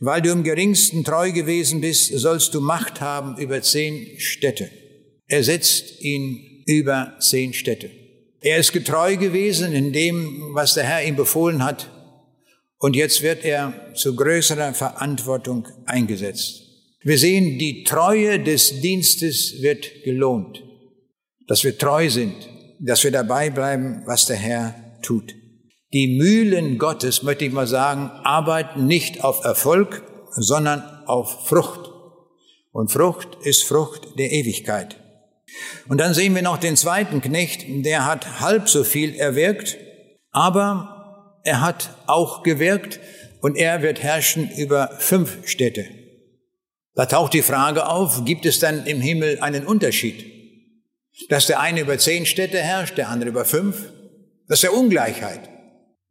weil du im geringsten treu gewesen bist, sollst du Macht haben über 10 Städte. Er setzt ihn über 10 Städte. Er ist getreu gewesen in dem, was der Herr ihm befohlen hat. Und jetzt wird er zu größerer Verantwortung eingesetzt. Wir sehen, die Treue des Dienstes wird gelohnt. Dass wir treu sind, dass wir dabei bleiben, was der Herr tut. Die Mühlen Gottes, möchte ich mal sagen, arbeiten nicht auf Erfolg, sondern auf Frucht. Und Frucht ist Frucht der Ewigkeit. Und dann sehen wir noch den zweiten Knecht, der hat halb so viel erwirkt, aber er hat auch gewirkt und er wird herrschen über 5 Städte. Da taucht die Frage auf, gibt es dann im Himmel einen Unterschied? Dass der eine über 10 Städte herrscht, der andere über 5? Das ist ja Ungleichheit.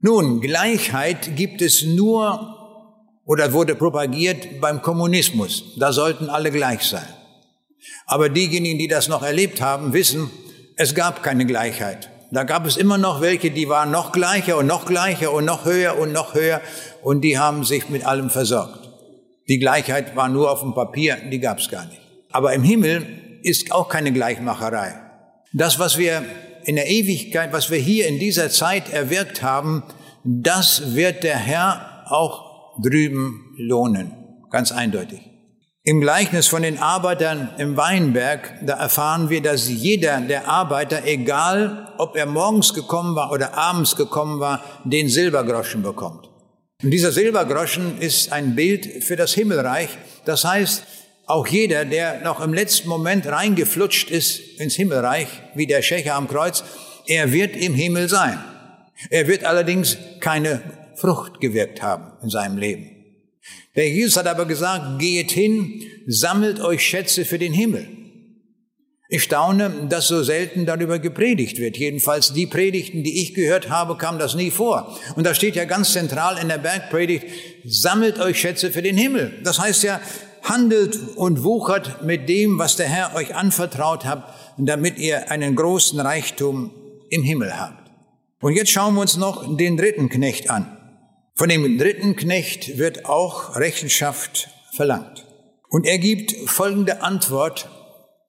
Nun, Gleichheit gibt es nur oder wurde propagiert beim Kommunismus. Da sollten alle gleich sein. Aber diejenigen, die das noch erlebt haben, wissen, es gab keine Gleichheit. Da gab es immer noch welche, die waren noch gleicher und noch gleicher und noch höher und noch höher und die haben sich mit allem versorgt. Die Gleichheit war nur auf dem Papier, die gab es gar nicht. Aber im Himmel ist auch keine Gleichmacherei. Das, was wir in der Ewigkeit, was wir hier in dieser Zeit erwirkt haben, das wird der Herr auch drüben lohnen. Ganz eindeutig. Im Gleichnis von den Arbeitern im Weinberg, da erfahren wir, dass jeder der Arbeiter, egal ob er morgens gekommen war oder abends gekommen war, den Silbergroschen bekommt. Und dieser Silbergroschen ist ein Bild für das Himmelreich. Das heißt, auch jeder, der noch im letzten Moment reingeflutscht ist ins Himmelreich, wie der Schächer am Kreuz, er wird im Himmel sein. Er wird allerdings keine Frucht gewirkt haben in seinem Leben. Der Jesus hat aber gesagt, geht hin, sammelt euch Schätze für den Himmel. Ich staune, dass so selten darüber gepredigt wird. Jedenfalls die Predigten, die ich gehört habe, kam das nie vor. Und da steht ja ganz zentral in der Bergpredigt, sammelt euch Schätze für den Himmel. Das heißt ja, handelt und wuchert mit dem, was der Herr euch anvertraut hat, damit ihr einen großen Reichtum im Himmel habt. Und jetzt schauen wir uns noch den dritten Knecht an. Von dem dritten Knecht wird auch Rechenschaft verlangt. Und er gibt folgende Antwort,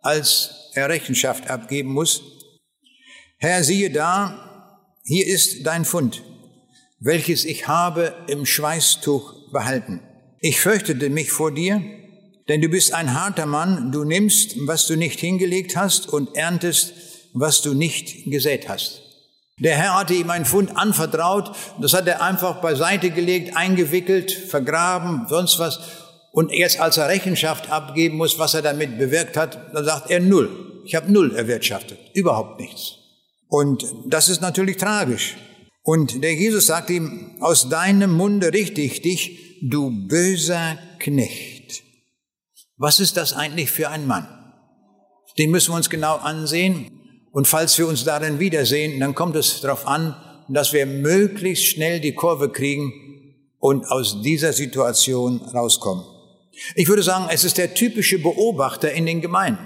als er Rechenschaft abgeben muss. Herr, siehe da, hier ist dein Pfund, welches ich habe im Schweißtuch behalten. Ich fürchtete mich vor dir, denn du bist ein harter Mann, du nimmst, was du nicht hingelegt hast und erntest, was du nicht gesät hast. Der Herr hatte ihm einen Pfund anvertraut, das hat er einfach beiseite gelegt, eingewickelt, vergraben, sonst was. Und jetzt, als er Rechenschaft abgeben muss, was er damit bewirkt hat, dann sagt er 0. Ich habe 0 erwirtschaftet, überhaupt nichts. Und das ist natürlich tragisch. Und der Jesus sagt ihm, aus deinem Munde richte ich dich, du böser Knecht. Was ist das eigentlich für ein Mann? Den müssen wir uns genau ansehen. Und falls wir uns darin wiedersehen, dann kommt es darauf an, dass wir möglichst schnell die Kurve kriegen und aus dieser Situation rauskommen. Ich würde sagen, es ist der typische Beobachter in den Gemeinden.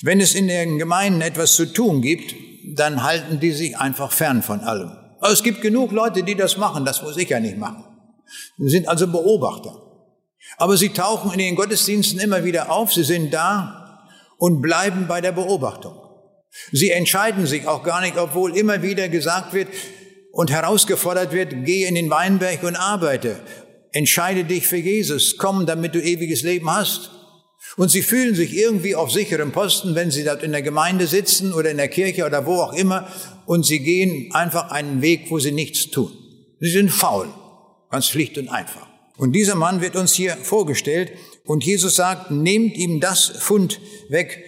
Wenn es in den Gemeinden etwas zu tun gibt, dann halten die sich einfach fern von allem. Aber es gibt genug Leute, die das machen, das muss ich ja nicht machen. Sie sind also Beobachter. Aber sie tauchen in den Gottesdiensten immer wieder auf, sie sind da und bleiben bei der Beobachtung. Sie entscheiden sich auch gar nicht, obwohl immer wieder gesagt wird und herausgefordert wird, geh in den Weinberg und arbeite. Entscheide dich für Jesus, komm, damit du ewiges Leben hast. Und sie fühlen sich irgendwie auf sicherem Posten, wenn sie dort in der Gemeinde sitzen oder in der Kirche oder wo auch immer. Und sie gehen einfach einen Weg, wo sie nichts tun. Sie sind faul, ganz schlicht und einfach. Und dieser Mann wird uns hier vorgestellt. Und Jesus sagt, nehmt ihm das Pfund weg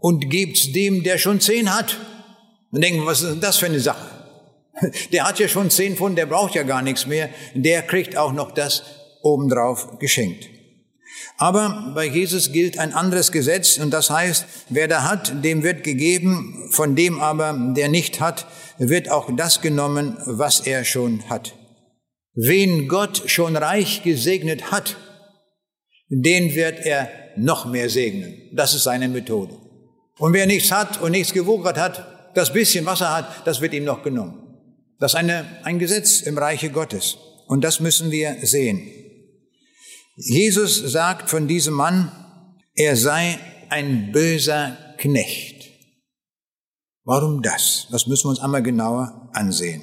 und gebt's dem, der schon 10 hat. Und denken, was ist das für eine Sache? Der hat ja schon 10 Pfund, der braucht ja gar nichts mehr. Der kriegt auch noch das obendrauf geschenkt. Aber bei Jesus gilt ein anderes Gesetz und das heißt, wer da hat, dem wird gegeben, von dem aber, der nicht hat, wird auch das genommen, was er schon hat. Wen Gott schon reich gesegnet hat, den wird er noch mehr segnen. Das ist seine Methode. Und wer nichts hat und nichts gewuchert hat, das bisschen, was er hat, das wird ihm noch genommen. Das ist ein Gesetz im Reiche Gottes. Und das müssen wir sehen. Jesus sagt von diesem Mann, er sei ein böser Knecht. Warum das? Das müssen wir uns einmal genauer ansehen.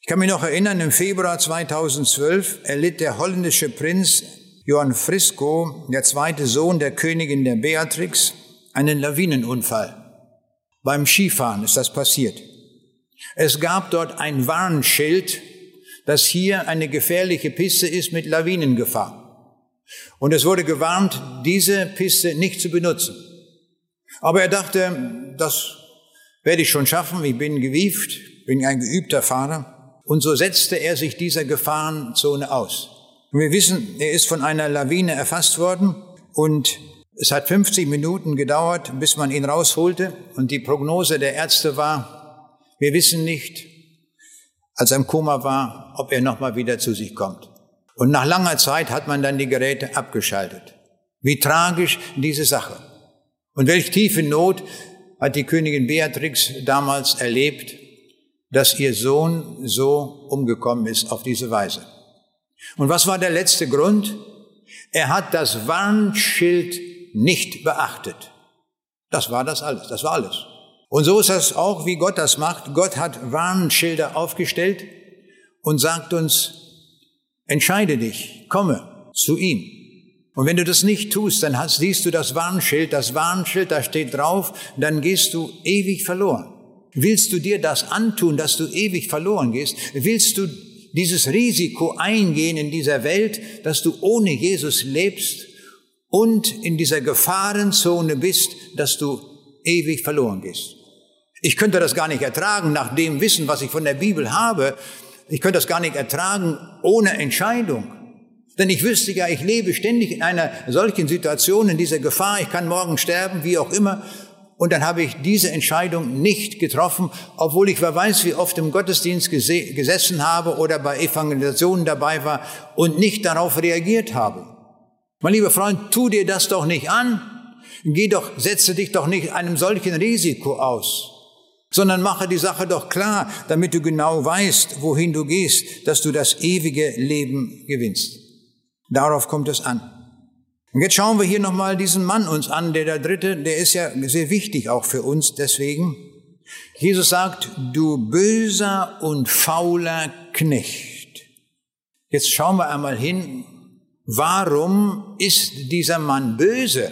Ich kann mich noch erinnern, im Februar 2012 erlitt der holländische Prinz Johan Frisco, der zweite Sohn der Königin der Beatrix, einen Lawinenunfall. Beim Skifahren ist das passiert. Es gab dort ein Warnschild, dass hier eine gefährliche Piste ist mit Lawinengefahr. Und es wurde gewarnt, diese Piste nicht zu benutzen. Aber er dachte, das werde ich schon schaffen, ich bin gewieft, bin ein geübter Fahrer. Und so setzte er sich dieser Gefahrenzone aus. Und wir wissen, er ist von einer Lawine erfasst worden und es hat 50 Minuten gedauert, bis man ihn rausholte. Und die Prognose der Ärzte war, wir wissen nicht, als er im Koma war, ob er nochmal wieder zu sich kommt. Und nach langer Zeit hat man dann die Geräte abgeschaltet. Wie tragisch diese Sache. Und welch tiefe Not hat die Königin Beatrix damals erlebt, dass ihr Sohn so umgekommen ist auf diese Weise. Und was war der letzte Grund? Er hat das Warnschild nicht beachtet. Das war das alles, das war alles. Und so ist das auch, wie Gott das macht. Gott hat Warnschilder aufgestellt und sagt uns, entscheide dich, komme zu ihm. Und wenn du das nicht tust, dann siehst du das Warnschild, da steht drauf, dann gehst du ewig verloren. Willst du dir das antun, dass du ewig verloren gehst? Willst du dieses Risiko eingehen in dieser Welt, dass du ohne Jesus lebst und in dieser Gefahrenzone bist, dass du ewig verloren gehst? Ich könnte das gar nicht ertragen, nach dem Wissen, was ich von der Bibel habe. Ich könnte das gar nicht ertragen ohne Entscheidung. Denn ich wüsste ja, ich lebe ständig in einer solchen Situation, in dieser Gefahr. Ich kann morgen sterben, wie auch immer. Und dann habe ich diese Entscheidung nicht getroffen, obwohl ich, wer weiß, wie oft im Gottesdienst gesessen habe oder bei Evangelisationen dabei war und nicht darauf reagiert habe. Mein lieber Freund, tu dir das doch nicht an. Setze dich doch nicht einem solchen Risiko aus, sondern mache die Sache doch klar, damit du genau weißt, wohin du gehst, dass du das ewige Leben gewinnst. Darauf kommt es an. Und jetzt schauen wir hier nochmal diesen Mann uns an, der Dritte, der ist ja sehr wichtig auch für uns deswegen. Jesus sagt, du böser und fauler Knecht. Jetzt schauen wir einmal hin, warum ist dieser Mann böse?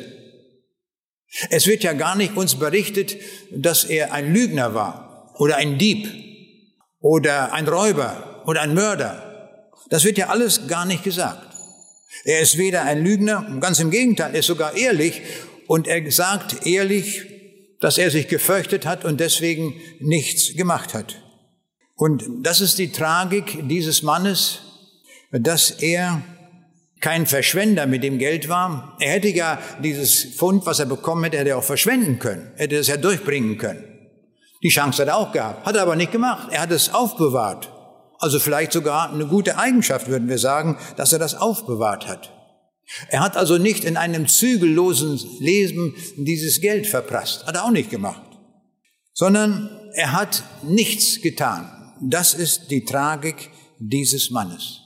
Es wird ja gar nicht uns berichtet, dass er ein Lügner war oder ein Dieb oder ein Räuber oder ein Mörder. Das wird ja alles gar nicht gesagt. Er ist weder ein Lügner, ganz im Gegenteil, er ist sogar ehrlich und er sagt ehrlich, dass er sich gefürchtet hat und deswegen nichts gemacht hat. Und das ist die Tragik dieses Mannes, dass er kein Verschwender mit dem Geld war. Er hätte ja dieses Pfund, was er bekommen hätte, hätte er auch verschwenden können, hätte es ja durchbringen können. Die Chance hat er auch gehabt, hat er aber nicht gemacht, er hat es aufbewahrt. Also vielleicht sogar eine gute Eigenschaft, würden wir sagen, dass er das aufbewahrt hat. Er hat also nicht in einem zügellosen Leben dieses Geld verprasst, hat er auch nicht gemacht, sondern er hat nichts getan. Das ist die Tragik dieses Mannes.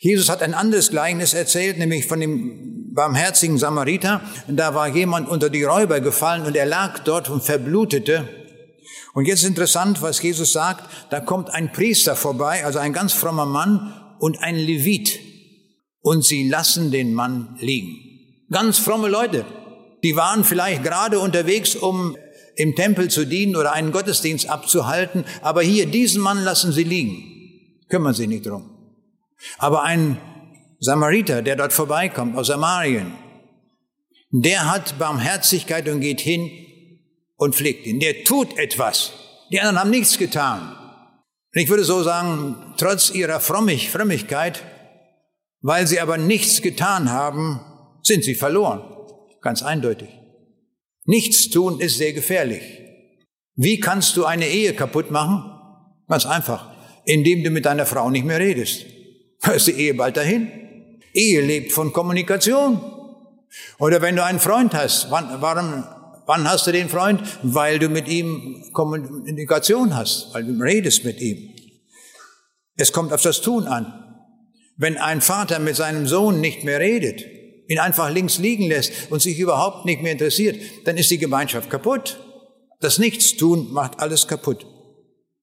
Jesus hat ein anderes Gleichnis erzählt, nämlich von dem barmherzigen Samariter. Da war jemand unter die Räuber gefallen und er lag dort und verblutete. Und jetzt ist interessant, was Jesus sagt, da kommt ein Priester vorbei, also ein ganz frommer Mann und ein Levit. Und sie lassen den Mann liegen. Ganz fromme Leute, die waren vielleicht gerade unterwegs, um im Tempel zu dienen oder einen Gottesdienst abzuhalten. Aber hier, diesen Mann lassen sie liegen. Kümmern sie nicht drum. Aber ein Samariter, der dort vorbeikommt, aus Samarien, der hat Barmherzigkeit und geht hin und pflegt ihn. Der tut etwas. Die anderen haben nichts getan. Und ich würde so sagen, trotz ihrer Frömmigkeit, weil sie aber nichts getan haben, sind sie verloren. Ganz eindeutig. Nichts tun ist sehr gefährlich. Wie kannst du eine Ehe kaputt machen? Ganz einfach. Indem du mit deiner Frau nicht mehr redest. Da ist die Ehe bald dahin. Ehe lebt von Kommunikation. Oder wenn du einen Freund hast, warum Wann hast du den Freund? Weil du mit ihm Kommunikation hast, weil du redest mit ihm. Es kommt auf das Tun an. Wenn ein Vater mit seinem Sohn nicht mehr redet, ihn einfach links liegen lässt und sich überhaupt nicht mehr interessiert, dann ist die Gemeinschaft kaputt. Das Nichtstun macht alles kaputt.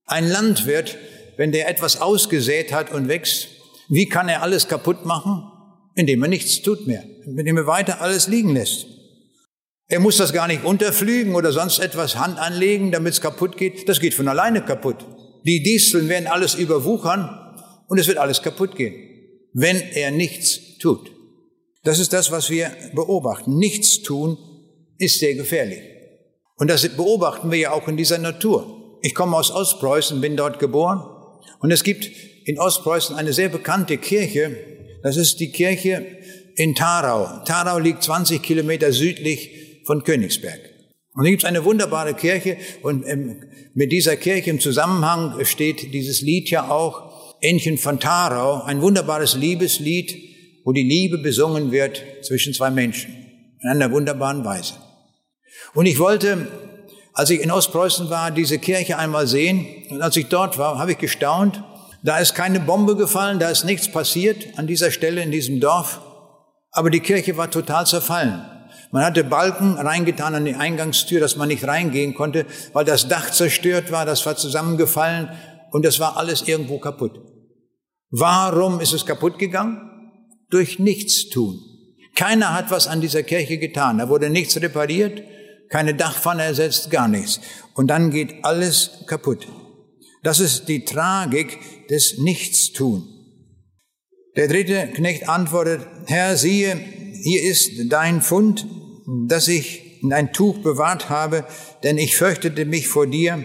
Ein Landwirt, wenn der etwas ausgesät hat und wächst, wie kann er alles kaputt machen? Indem er nichts tut mehr, indem er weiter alles liegen lässt. Er muss das gar nicht unterpflügen oder sonst etwas Hand anlegen, damit es kaputt geht. Das geht von alleine kaputt. Die Disteln werden alles überwuchern und es wird alles kaputt gehen, wenn er nichts tut. Das ist das, was wir beobachten. Nichts tun ist sehr gefährlich. Und das beobachten wir ja auch in dieser Natur. Ich komme aus Ostpreußen, bin dort geboren. Und es gibt in Ostpreußen eine sehr bekannte Kirche. Das ist die Kirche in Tarau. Tarau liegt 20 Kilometer südlich von Königsberg. Und da gibt es eine wunderbare Kirche. Und mit dieser Kirche im Zusammenhang steht dieses Lied ja auch, Ännchen von Tharau, ein wunderbares Liebeslied, wo die Liebe besungen wird zwischen zwei Menschen. In einer wunderbaren Weise. Und ich wollte, als ich in Ostpreußen war, diese Kirche einmal sehen. Und als ich dort war, habe ich gestaunt. Da ist keine Bombe gefallen, da ist nichts passiert an dieser Stelle in diesem Dorf. Aber die Kirche war total zerfallen. Man hatte Balken reingetan an die Eingangstür, dass man nicht reingehen konnte, weil das Dach zerstört war, das war zusammengefallen und das war alles irgendwo kaputt. Warum ist es kaputt gegangen? Durch Nichtstun. Keiner hat was an dieser Kirche getan. Da wurde nichts repariert, keine Dachpfanne ersetzt, gar nichts. Und dann geht alles kaputt. Das ist die Tragik des Nichtstun. Der dritte Knecht antwortet, Herr, siehe, hier ist dein Pfund, das ich in ein Tuch bewahrt habe, denn ich fürchtete mich vor dir,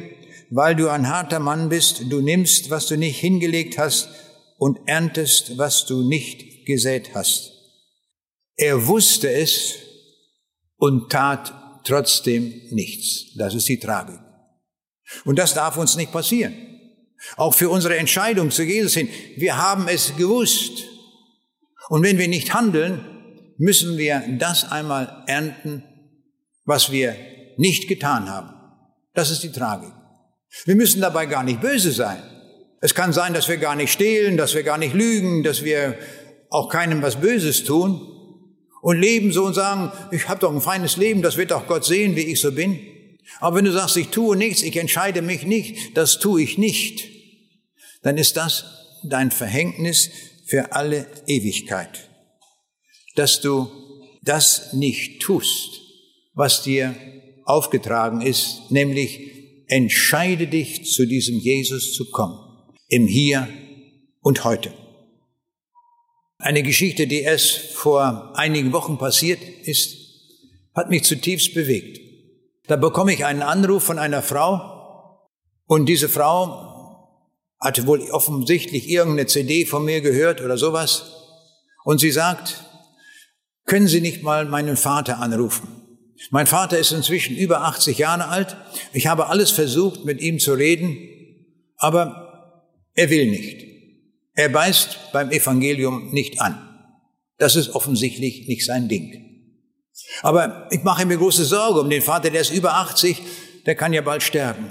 weil du ein harter Mann bist, du nimmst, was du nicht hingelegt hast und erntest, was du nicht gesät hast. Er wusste es und tat trotzdem nichts. Das ist die Tragik. Und das darf uns nicht passieren. Auch für unsere Entscheidung zu Jesus hin. Wir haben es gewusst. Und wenn wir nicht handeln, müssen wir das einmal ernten, was wir nicht getan haben. Das ist die Tragik. Wir müssen dabei gar nicht böse sein. Es kann sein, dass wir gar nicht stehlen, dass wir gar nicht lügen, dass wir auch keinem was Böses tun und leben so und sagen, ich habe doch ein feines Leben, das wird doch Gott sehen, wie ich so bin. Aber wenn du sagst, ich tue nichts, ich entscheide mich nicht, das tue ich nicht, dann ist das dein Verhängnis für alle Ewigkeit, dass du das nicht tust, was dir aufgetragen ist, nämlich entscheide dich, zu diesem Jesus zu kommen, im Hier und Heute. Eine Geschichte, die erst vor einigen Wochen passiert ist, hat mich zutiefst bewegt. Da bekomme ich einen Anruf von einer Frau und diese Frau hatte wohl offensichtlich irgendeine CD von mir gehört oder sowas und sie sagt, können Sie nicht mal meinen Vater anrufen? Mein Vater ist inzwischen über 80 Jahre alt, ich habe alles versucht, mit ihm zu reden, aber er will nicht. Er beißt beim Evangelium nicht an. Das ist offensichtlich nicht sein Ding. Aber ich mache mir große Sorge um den Vater, der ist über 80, der kann ja bald sterben.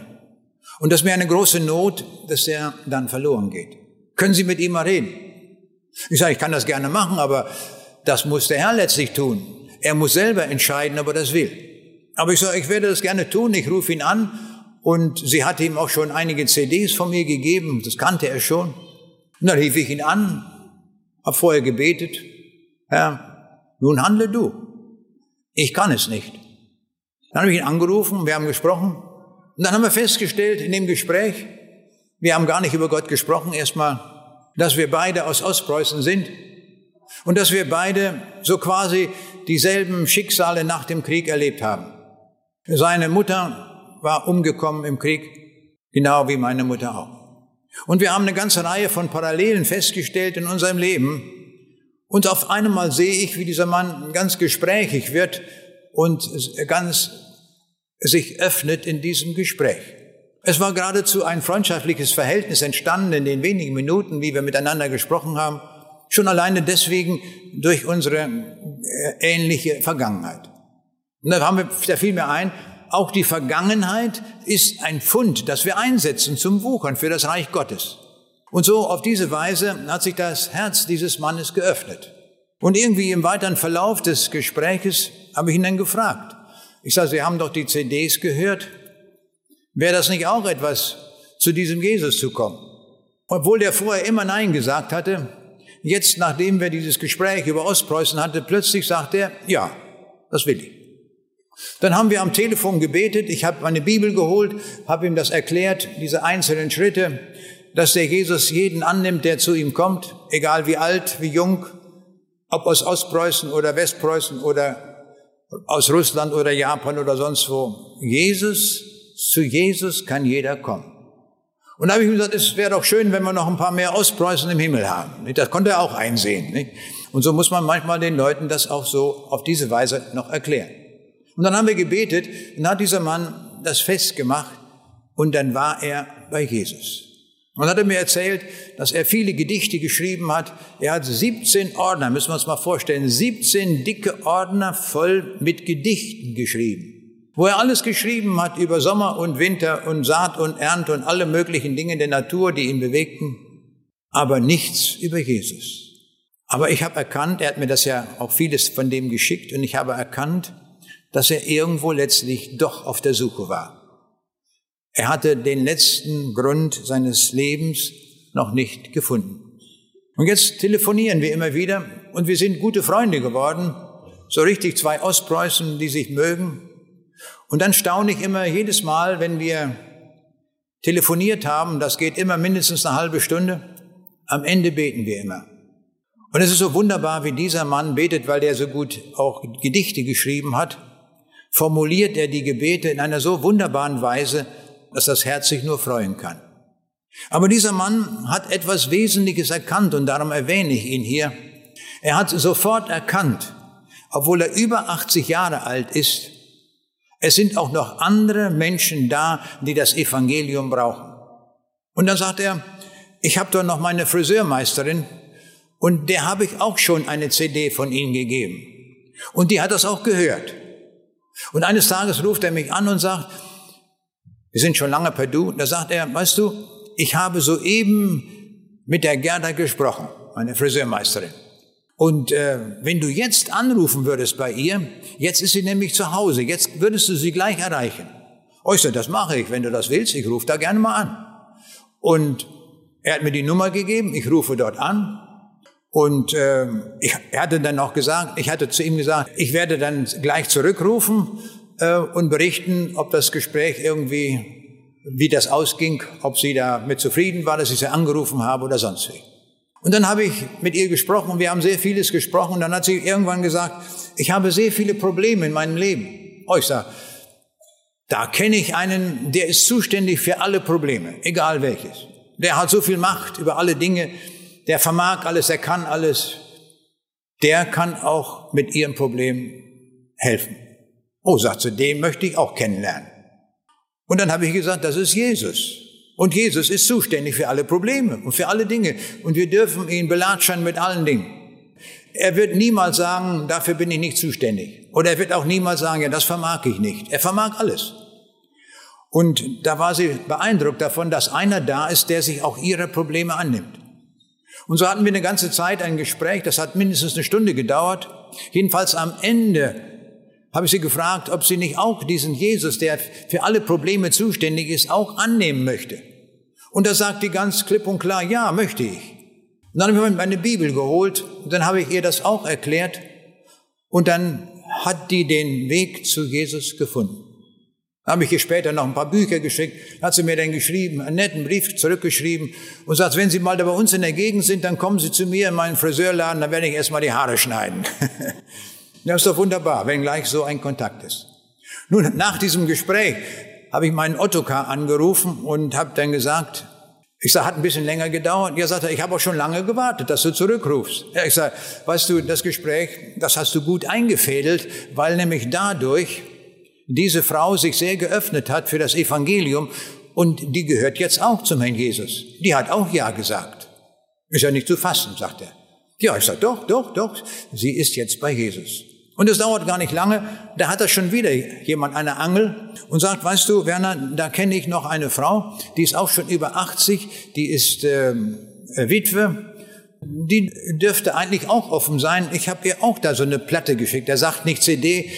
Und das ist mir eine große Not, dass er dann verloren geht. Können Sie mit ihm mal reden? Ich sage, ich kann das gerne machen, aber das muss der Herr letztlich tun. Er muss selber entscheiden, ob er das will. Aber ich sage, ich werde das gerne tun, ich rufe ihn an. Und sie hatte ihm auch schon einige CDs von mir gegeben, das kannte er schon. Und dann rief ich ihn an, habe vorher gebetet, Herr, nun handle du. Ich kann es nicht. Dann habe ich ihn angerufen, wir haben gesprochen. Und dann haben wir festgestellt in dem Gespräch, wir haben gar nicht über Gott gesprochen erstmal, dass wir beide aus Ostpreußen sind und dass wir beide so quasi dieselben Schicksale nach dem Krieg erlebt haben. Seine Mutter war umgekommen im Krieg, genau wie meine Mutter auch. Und wir haben eine ganze Reihe von Parallelen festgestellt in unserem Leben. Und auf einmal sehe ich, wie dieser Mann ganz gesprächig wird und ganz sich öffnet in diesem Gespräch. Es war geradezu ein freundschaftliches Verhältnis entstanden in den wenigen Minuten, wie wir miteinander gesprochen haben, schon alleine deswegen durch unsere ähnliche Vergangenheit. Und da fiel mir ein, auch die Vergangenheit ist ein Pfund, das wir einsetzen zum Wuchern für das Reich Gottes. Und so auf diese Weise hat sich das Herz dieses Mannes geöffnet. Und irgendwie im weiteren Verlauf des Gespräches habe ich ihn dann gefragt. Ich sage, Sie haben doch die CDs gehört. Wäre das nicht auch etwas, zu diesem Jesus zu kommen? Obwohl der vorher immer Nein gesagt hatte, jetzt, nachdem wir dieses Gespräch über Ostpreußen hatten, plötzlich sagt er, ja, das will ich. Dann haben wir am Telefon gebetet, ich habe meine Bibel geholt, habe ihm das erklärt, diese einzelnen Schritte, dass der Jesus jeden annimmt, der zu ihm kommt, egal wie alt, wie jung, ob aus Ostpreußen oder Westpreußen oder aus Russland oder Japan oder sonst wo. Zu Jesus kann jeder kommen. Und da habe ich gesagt, es wäre doch schön, wenn wir noch ein paar mehr Ostpreußen im Himmel haben. Das konnte er auch einsehen. Nicht? Und so muss man manchmal den Leuten das auch so auf diese Weise noch erklären. Und dann haben wir gebetet, dann hat dieser Mann das festgemacht und dann war er bei Jesus. Und dann hat er mir erzählt, dass er viele Gedichte geschrieben hat. Er hat 17 Ordner, müssen wir uns mal vorstellen, 17 dicke Ordner voll mit Gedichten geschrieben. Wo er alles geschrieben hat über Sommer und Winter und Saat und Ernte und alle möglichen Dinge der Natur, die ihn bewegten, aber nichts über Jesus. Aber ich habe erkannt, er hat mir das ja auch vieles von dem geschickt, und ich habe erkannt, dass er irgendwo letztlich doch auf der Suche war. Er hatte den letzten Grund seines Lebens noch nicht gefunden. Und jetzt telefonieren wir immer wieder und wir sind gute Freunde geworden, so richtig zwei Ostpreußen, die sich mögen. Und dann staune ich immer jedes Mal, wenn wir telefoniert haben, das geht immer mindestens eine halbe Stunde, am Ende beten wir immer. Und es ist so wunderbar, wie dieser Mann betet, weil der so gut auch Gedichte geschrieben hat, formuliert er die Gebete in einer so wunderbaren Weise, dass das Herz sich nur freuen kann. Aber dieser Mann hat etwas Wesentliches erkannt und darum erwähne ich ihn hier. Er hat sofort erkannt, obwohl er über 80 Jahre alt ist, es sind auch noch andere Menschen da, die das Evangelium brauchen. Und dann sagt er, ich habe doch noch meine Friseurmeisterin und der habe ich auch schon eine CD von Ihnen gegeben. Und die hat das auch gehört. Und eines Tages ruft er mich an und sagt, wir sind schon lange per Du. Da sagt er, weißt du, ich habe soeben mit der Gerda gesprochen, meine Friseurmeisterin. Und wenn du jetzt anrufen würdest bei ihr, jetzt ist sie nämlich zu Hause, jetzt würdest du sie gleich erreichen. Ich sage, das mache ich, wenn du das willst, ich rufe da gerne mal an. Und er hat mir die Nummer gegeben, ich rufe dort an. Und er hatte dann auch gesagt, ich hatte zu ihm gesagt, ich werde dann gleich zurückrufen und berichten, ob das Gespräch irgendwie, wie das ausging, ob sie damit zufrieden war, dass ich sie angerufen habe oder sonst wie. Und dann habe ich mit ihr gesprochen und wir haben sehr vieles gesprochen. Und dann hat sie irgendwann gesagt, ich habe sehr viele Probleme in meinem Leben. Ich sage, da kenne ich einen, der ist zuständig für alle Probleme, egal welches. Der hat so viel Macht über alle Dinge, der vermag alles, der kann alles. Der kann auch mit ihrem Problem helfen. Sagt sie, den möchte ich auch kennenlernen. Und dann habe ich gesagt, das ist Jesus. Und Jesus ist zuständig für alle Probleme und für alle Dinge. Und wir dürfen ihn belatschern mit allen Dingen. Er wird niemals sagen, dafür bin ich nicht zuständig. Oder er wird auch niemals sagen, ja, das vermag ich nicht. Er vermag alles. Und da war sie beeindruckt davon, dass einer da ist, der sich auch ihrer Probleme annimmt. Und so hatten wir eine ganze Zeit ein Gespräch, das hat mindestens eine Stunde gedauert. Jedenfalls am Ende habe ich sie gefragt, ob sie nicht auch diesen Jesus, der für alle Probleme zuständig ist, auch annehmen möchte. Und da sagt die ganz klipp und klar, ja, möchte ich. Und dann habe ich meine Bibel geholt, und dann habe ich ihr das auch erklärt und dann hat die den Weg zu Jesus gefunden. Dann habe ich ihr später noch ein paar Bücher geschickt, hat sie mir dann geschrieben, einen netten Brief zurückgeschrieben und sagt, wenn Sie mal da bei uns in der Gegend sind, dann kommen Sie zu mir in meinen Friseurladen, dann werde ich erstmal die Haare schneiden. Das ist doch wunderbar, wenn gleich so ein Kontakt ist. Nun, nach diesem Gespräch habe ich meinen Ottokar angerufen und habe dann gesagt, ich sage, hat ein bisschen länger gedauert. Ja, sagt er, ich habe auch schon lange gewartet, dass du zurückrufst. Ja, ich sage, weißt du, das Gespräch, das hast du gut eingefädelt, weil nämlich dadurch diese Frau sich sehr geöffnet hat für das Evangelium und die gehört jetzt auch zum Herrn Jesus. Die hat auch Ja gesagt. Ist ja nicht zu fassen, sagt er. Ja, ich sage, doch, sie ist jetzt bei Jesus. Und es dauert gar nicht lange, da hat er schon wieder jemand eine Angel und sagt, weißt du, Werner, da kenne ich noch eine Frau, die ist auch schon über 80, die ist Witwe, die dürfte eigentlich auch offen sein. Ich habe ihr auch da so eine Platte geschickt. Er sagt nicht CD,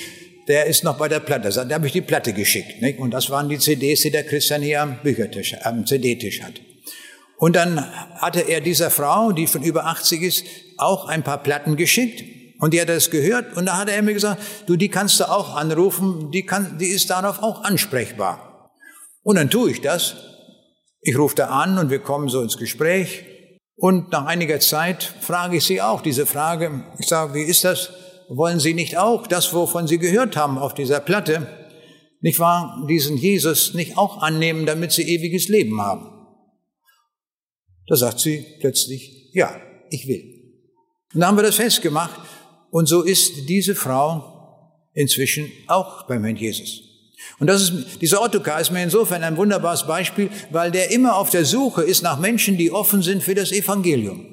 der ist noch bei der Platte. Da habe ich die Platte geschickt. Nicht? Und das waren die CDs, die der Christian hier am Büchertisch, am CD-Tisch hat. Und dann hatte er dieser Frau, die schon über 80 ist, auch ein paar Platten geschickt. Und die hat das gehört und da hat er mir gesagt, du, die kannst du auch anrufen, die ist darauf auch ansprechbar. Und dann tue ich das. Ich rufe da an und wir kommen so ins Gespräch. Und nach einiger Zeit frage ich sie auch diese Frage. Ich sage, wie ist das? Wollen Sie nicht auch das, wovon Sie gehört haben auf dieser Platte, nicht wahr, diesen Jesus nicht auch annehmen, damit Sie ewiges Leben haben? Da sagt sie plötzlich, ja, ich will. Und dann haben wir das festgemacht. Und so ist diese Frau inzwischen auch beim Herrn Jesus. Und dieser Ottokar ist mir insofern ein wunderbares Beispiel, weil der immer auf der Suche ist nach Menschen, die offen sind für das Evangelium.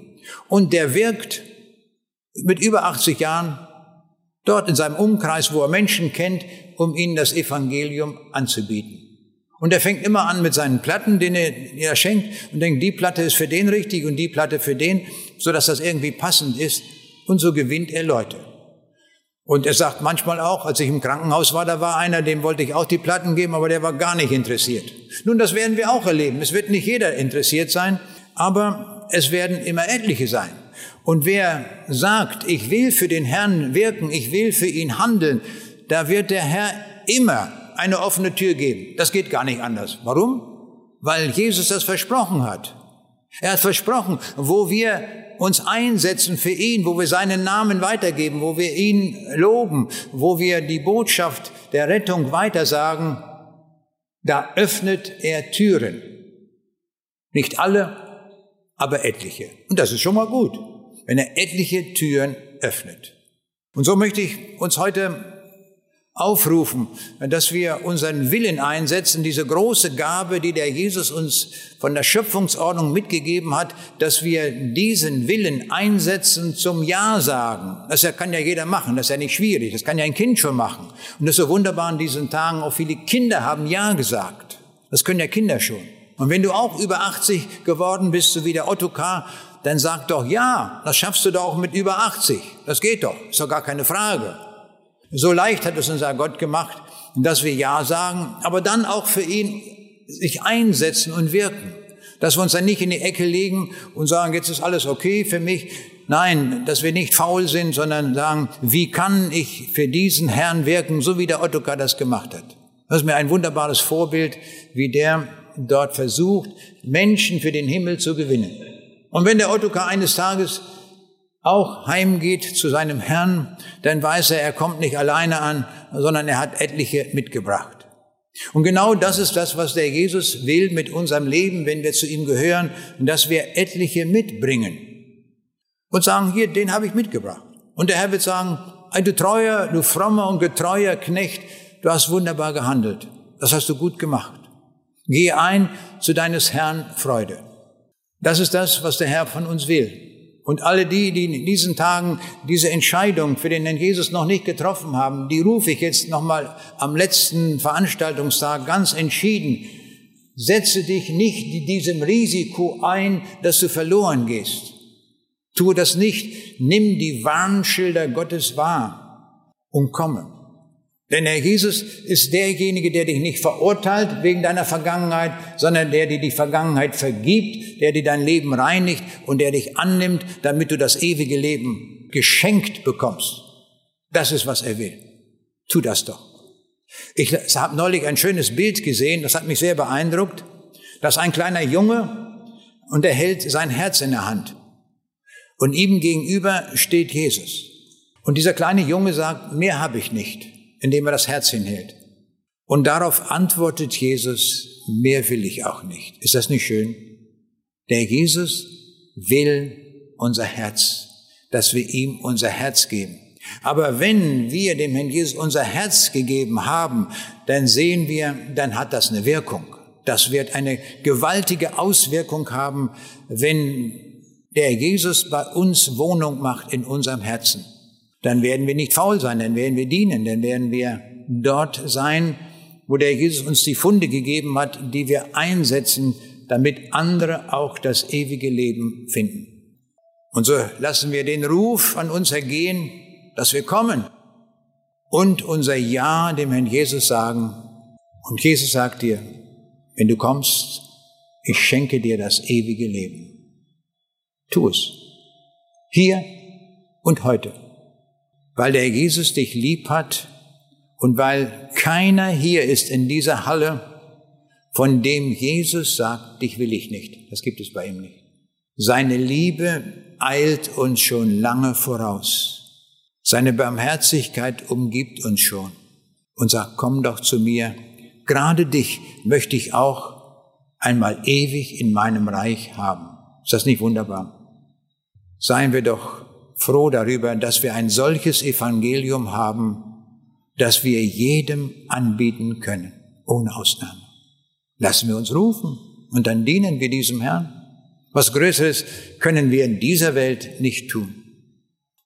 Und der wirkt mit über 80 Jahren dort in seinem Umkreis, wo er Menschen kennt, um ihnen das Evangelium anzubieten. Und er fängt immer an mit seinen Platten, die er schenkt, und denkt, die Platte ist für den richtig und die Platte für den, sodass das irgendwie passend ist. Und so gewinnt er Leute. Und er sagt manchmal auch, als ich im Krankenhaus war, da war einer, dem wollte ich auch die Platten geben, aber der war gar nicht interessiert. Nun, das werden wir auch erleben. Es wird nicht jeder interessiert sein, aber es werden immer etliche sein. Und wer sagt, ich will für den Herrn wirken, ich will für ihn handeln, da wird der Herr immer eine offene Tür geben. Das geht gar nicht anders. Warum? Weil Jesus das versprochen hat. Er hat versprochen, wo wir uns einsetzen für ihn, wo wir seinen Namen weitergeben, wo wir ihn loben, wo wir die Botschaft der Rettung weitersagen, da öffnet er Türen. Nicht alle, aber etliche. Und das ist schon mal gut, wenn er etliche Türen öffnet. Und so möchte ich uns heute aufrufen, dass wir unseren Willen einsetzen, diese große Gabe, die der Jesus uns von der Schöpfungsordnung mitgegeben hat, dass wir diesen Willen einsetzen zum Ja sagen. Das kann ja jeder machen, das ist ja nicht schwierig, das kann ja ein Kind schon machen. Und das ist so wunderbar in diesen Tagen, auch viele Kinder haben Ja gesagt. Das können ja Kinder schon. Und wenn du auch über 80 geworden bist, so wie der Ottokar, dann sag doch Ja, das schaffst du doch auch mit über 80. Das geht doch, ist doch gar keine Frage. So leicht hat es unser Gott gemacht, dass wir Ja sagen, aber dann auch für ihn sich einsetzen und wirken. Dass wir uns dann nicht in die Ecke legen und sagen, jetzt ist alles okay für mich. Nein, dass wir nicht faul sind, sondern sagen, wie kann ich für diesen Herrn wirken, so wie der Ottokar das gemacht hat. Das ist mir ein wunderbares Vorbild, wie der dort versucht, Menschen für den Himmel zu gewinnen. Und wenn der Ottokar eines Tages auch heimgeht zu seinem Herrn, dann weiß er, er kommt nicht alleine an, sondern er hat etliche mitgebracht. Und genau das ist das, was der Jesus will mit unserem Leben, wenn wir zu ihm gehören, dass wir etliche mitbringen und sagen, hier, den habe ich mitgebracht. Und der Herr wird sagen, du treuer, du frommer und getreuer Knecht, du hast wunderbar gehandelt, das hast du gut gemacht. Geh ein zu deines Herrn Freude. Das ist das, was der Herr von uns will. Und alle die, die in diesen Tagen diese Entscheidung für den Herrn Jesus noch nicht getroffen haben, die rufe ich jetzt nochmal am letzten Veranstaltungstag ganz entschieden. Setze dich nicht diesem Risiko ein, dass du verloren gehst. Tue das nicht. Nimm die Warnschilder Gottes wahr und komme. Denn der Jesus ist derjenige, der dich nicht verurteilt wegen deiner Vergangenheit, sondern der dir die Vergangenheit vergibt, der dir dein Leben reinigt und der dich annimmt, damit du das ewige Leben geschenkt bekommst. Das ist, was er will. Tu das doch. Ich habe neulich ein schönes Bild gesehen, das hat mich sehr beeindruckt. Da ist ein kleiner Junge und er hält sein Herz in der Hand. Und ihm gegenüber steht Jesus. Und dieser kleine Junge sagt, mehr habe ich nicht, indem er das Herz hinhält. Und darauf antwortet Jesus, mehr will ich auch nicht. Ist das nicht schön? Der Jesus will unser Herz, dass wir ihm unser Herz geben. Aber wenn wir dem Herrn Jesus unser Herz gegeben haben, dann sehen wir, dann hat das eine Wirkung. Das wird eine gewaltige Auswirkung haben, wenn der Jesus bei uns Wohnung macht in unserem Herzen. Dann werden wir nicht faul sein, dann werden wir dienen, dann werden wir dort sein, wo der Jesus uns die Funde gegeben hat, die wir einsetzen, damit andere auch das ewige Leben finden. Und so lassen wir den Ruf an uns ergehen, dass wir kommen und unser Ja dem Herrn Jesus sagen. Und Jesus sagt dir, wenn du kommst, ich schenke dir das ewige Leben. Tu es. Hier und heute. Weil der Jesus dich lieb hat und weil keiner hier ist in dieser Halle, von dem Jesus sagt, dich will ich nicht. Das gibt es bei ihm nicht. Seine Liebe eilt uns schon lange voraus. Seine Barmherzigkeit umgibt uns schon und sagt, komm doch zu mir. Gerade dich möchte ich auch einmal ewig in meinem Reich haben. Ist das nicht wunderbar? Seien wir doch froh darüber, dass wir ein solches Evangelium haben, das wir jedem anbieten können, ohne Ausnahme. Lassen wir uns rufen und dann dienen wir diesem Herrn. Was Größeres können wir in dieser Welt nicht tun.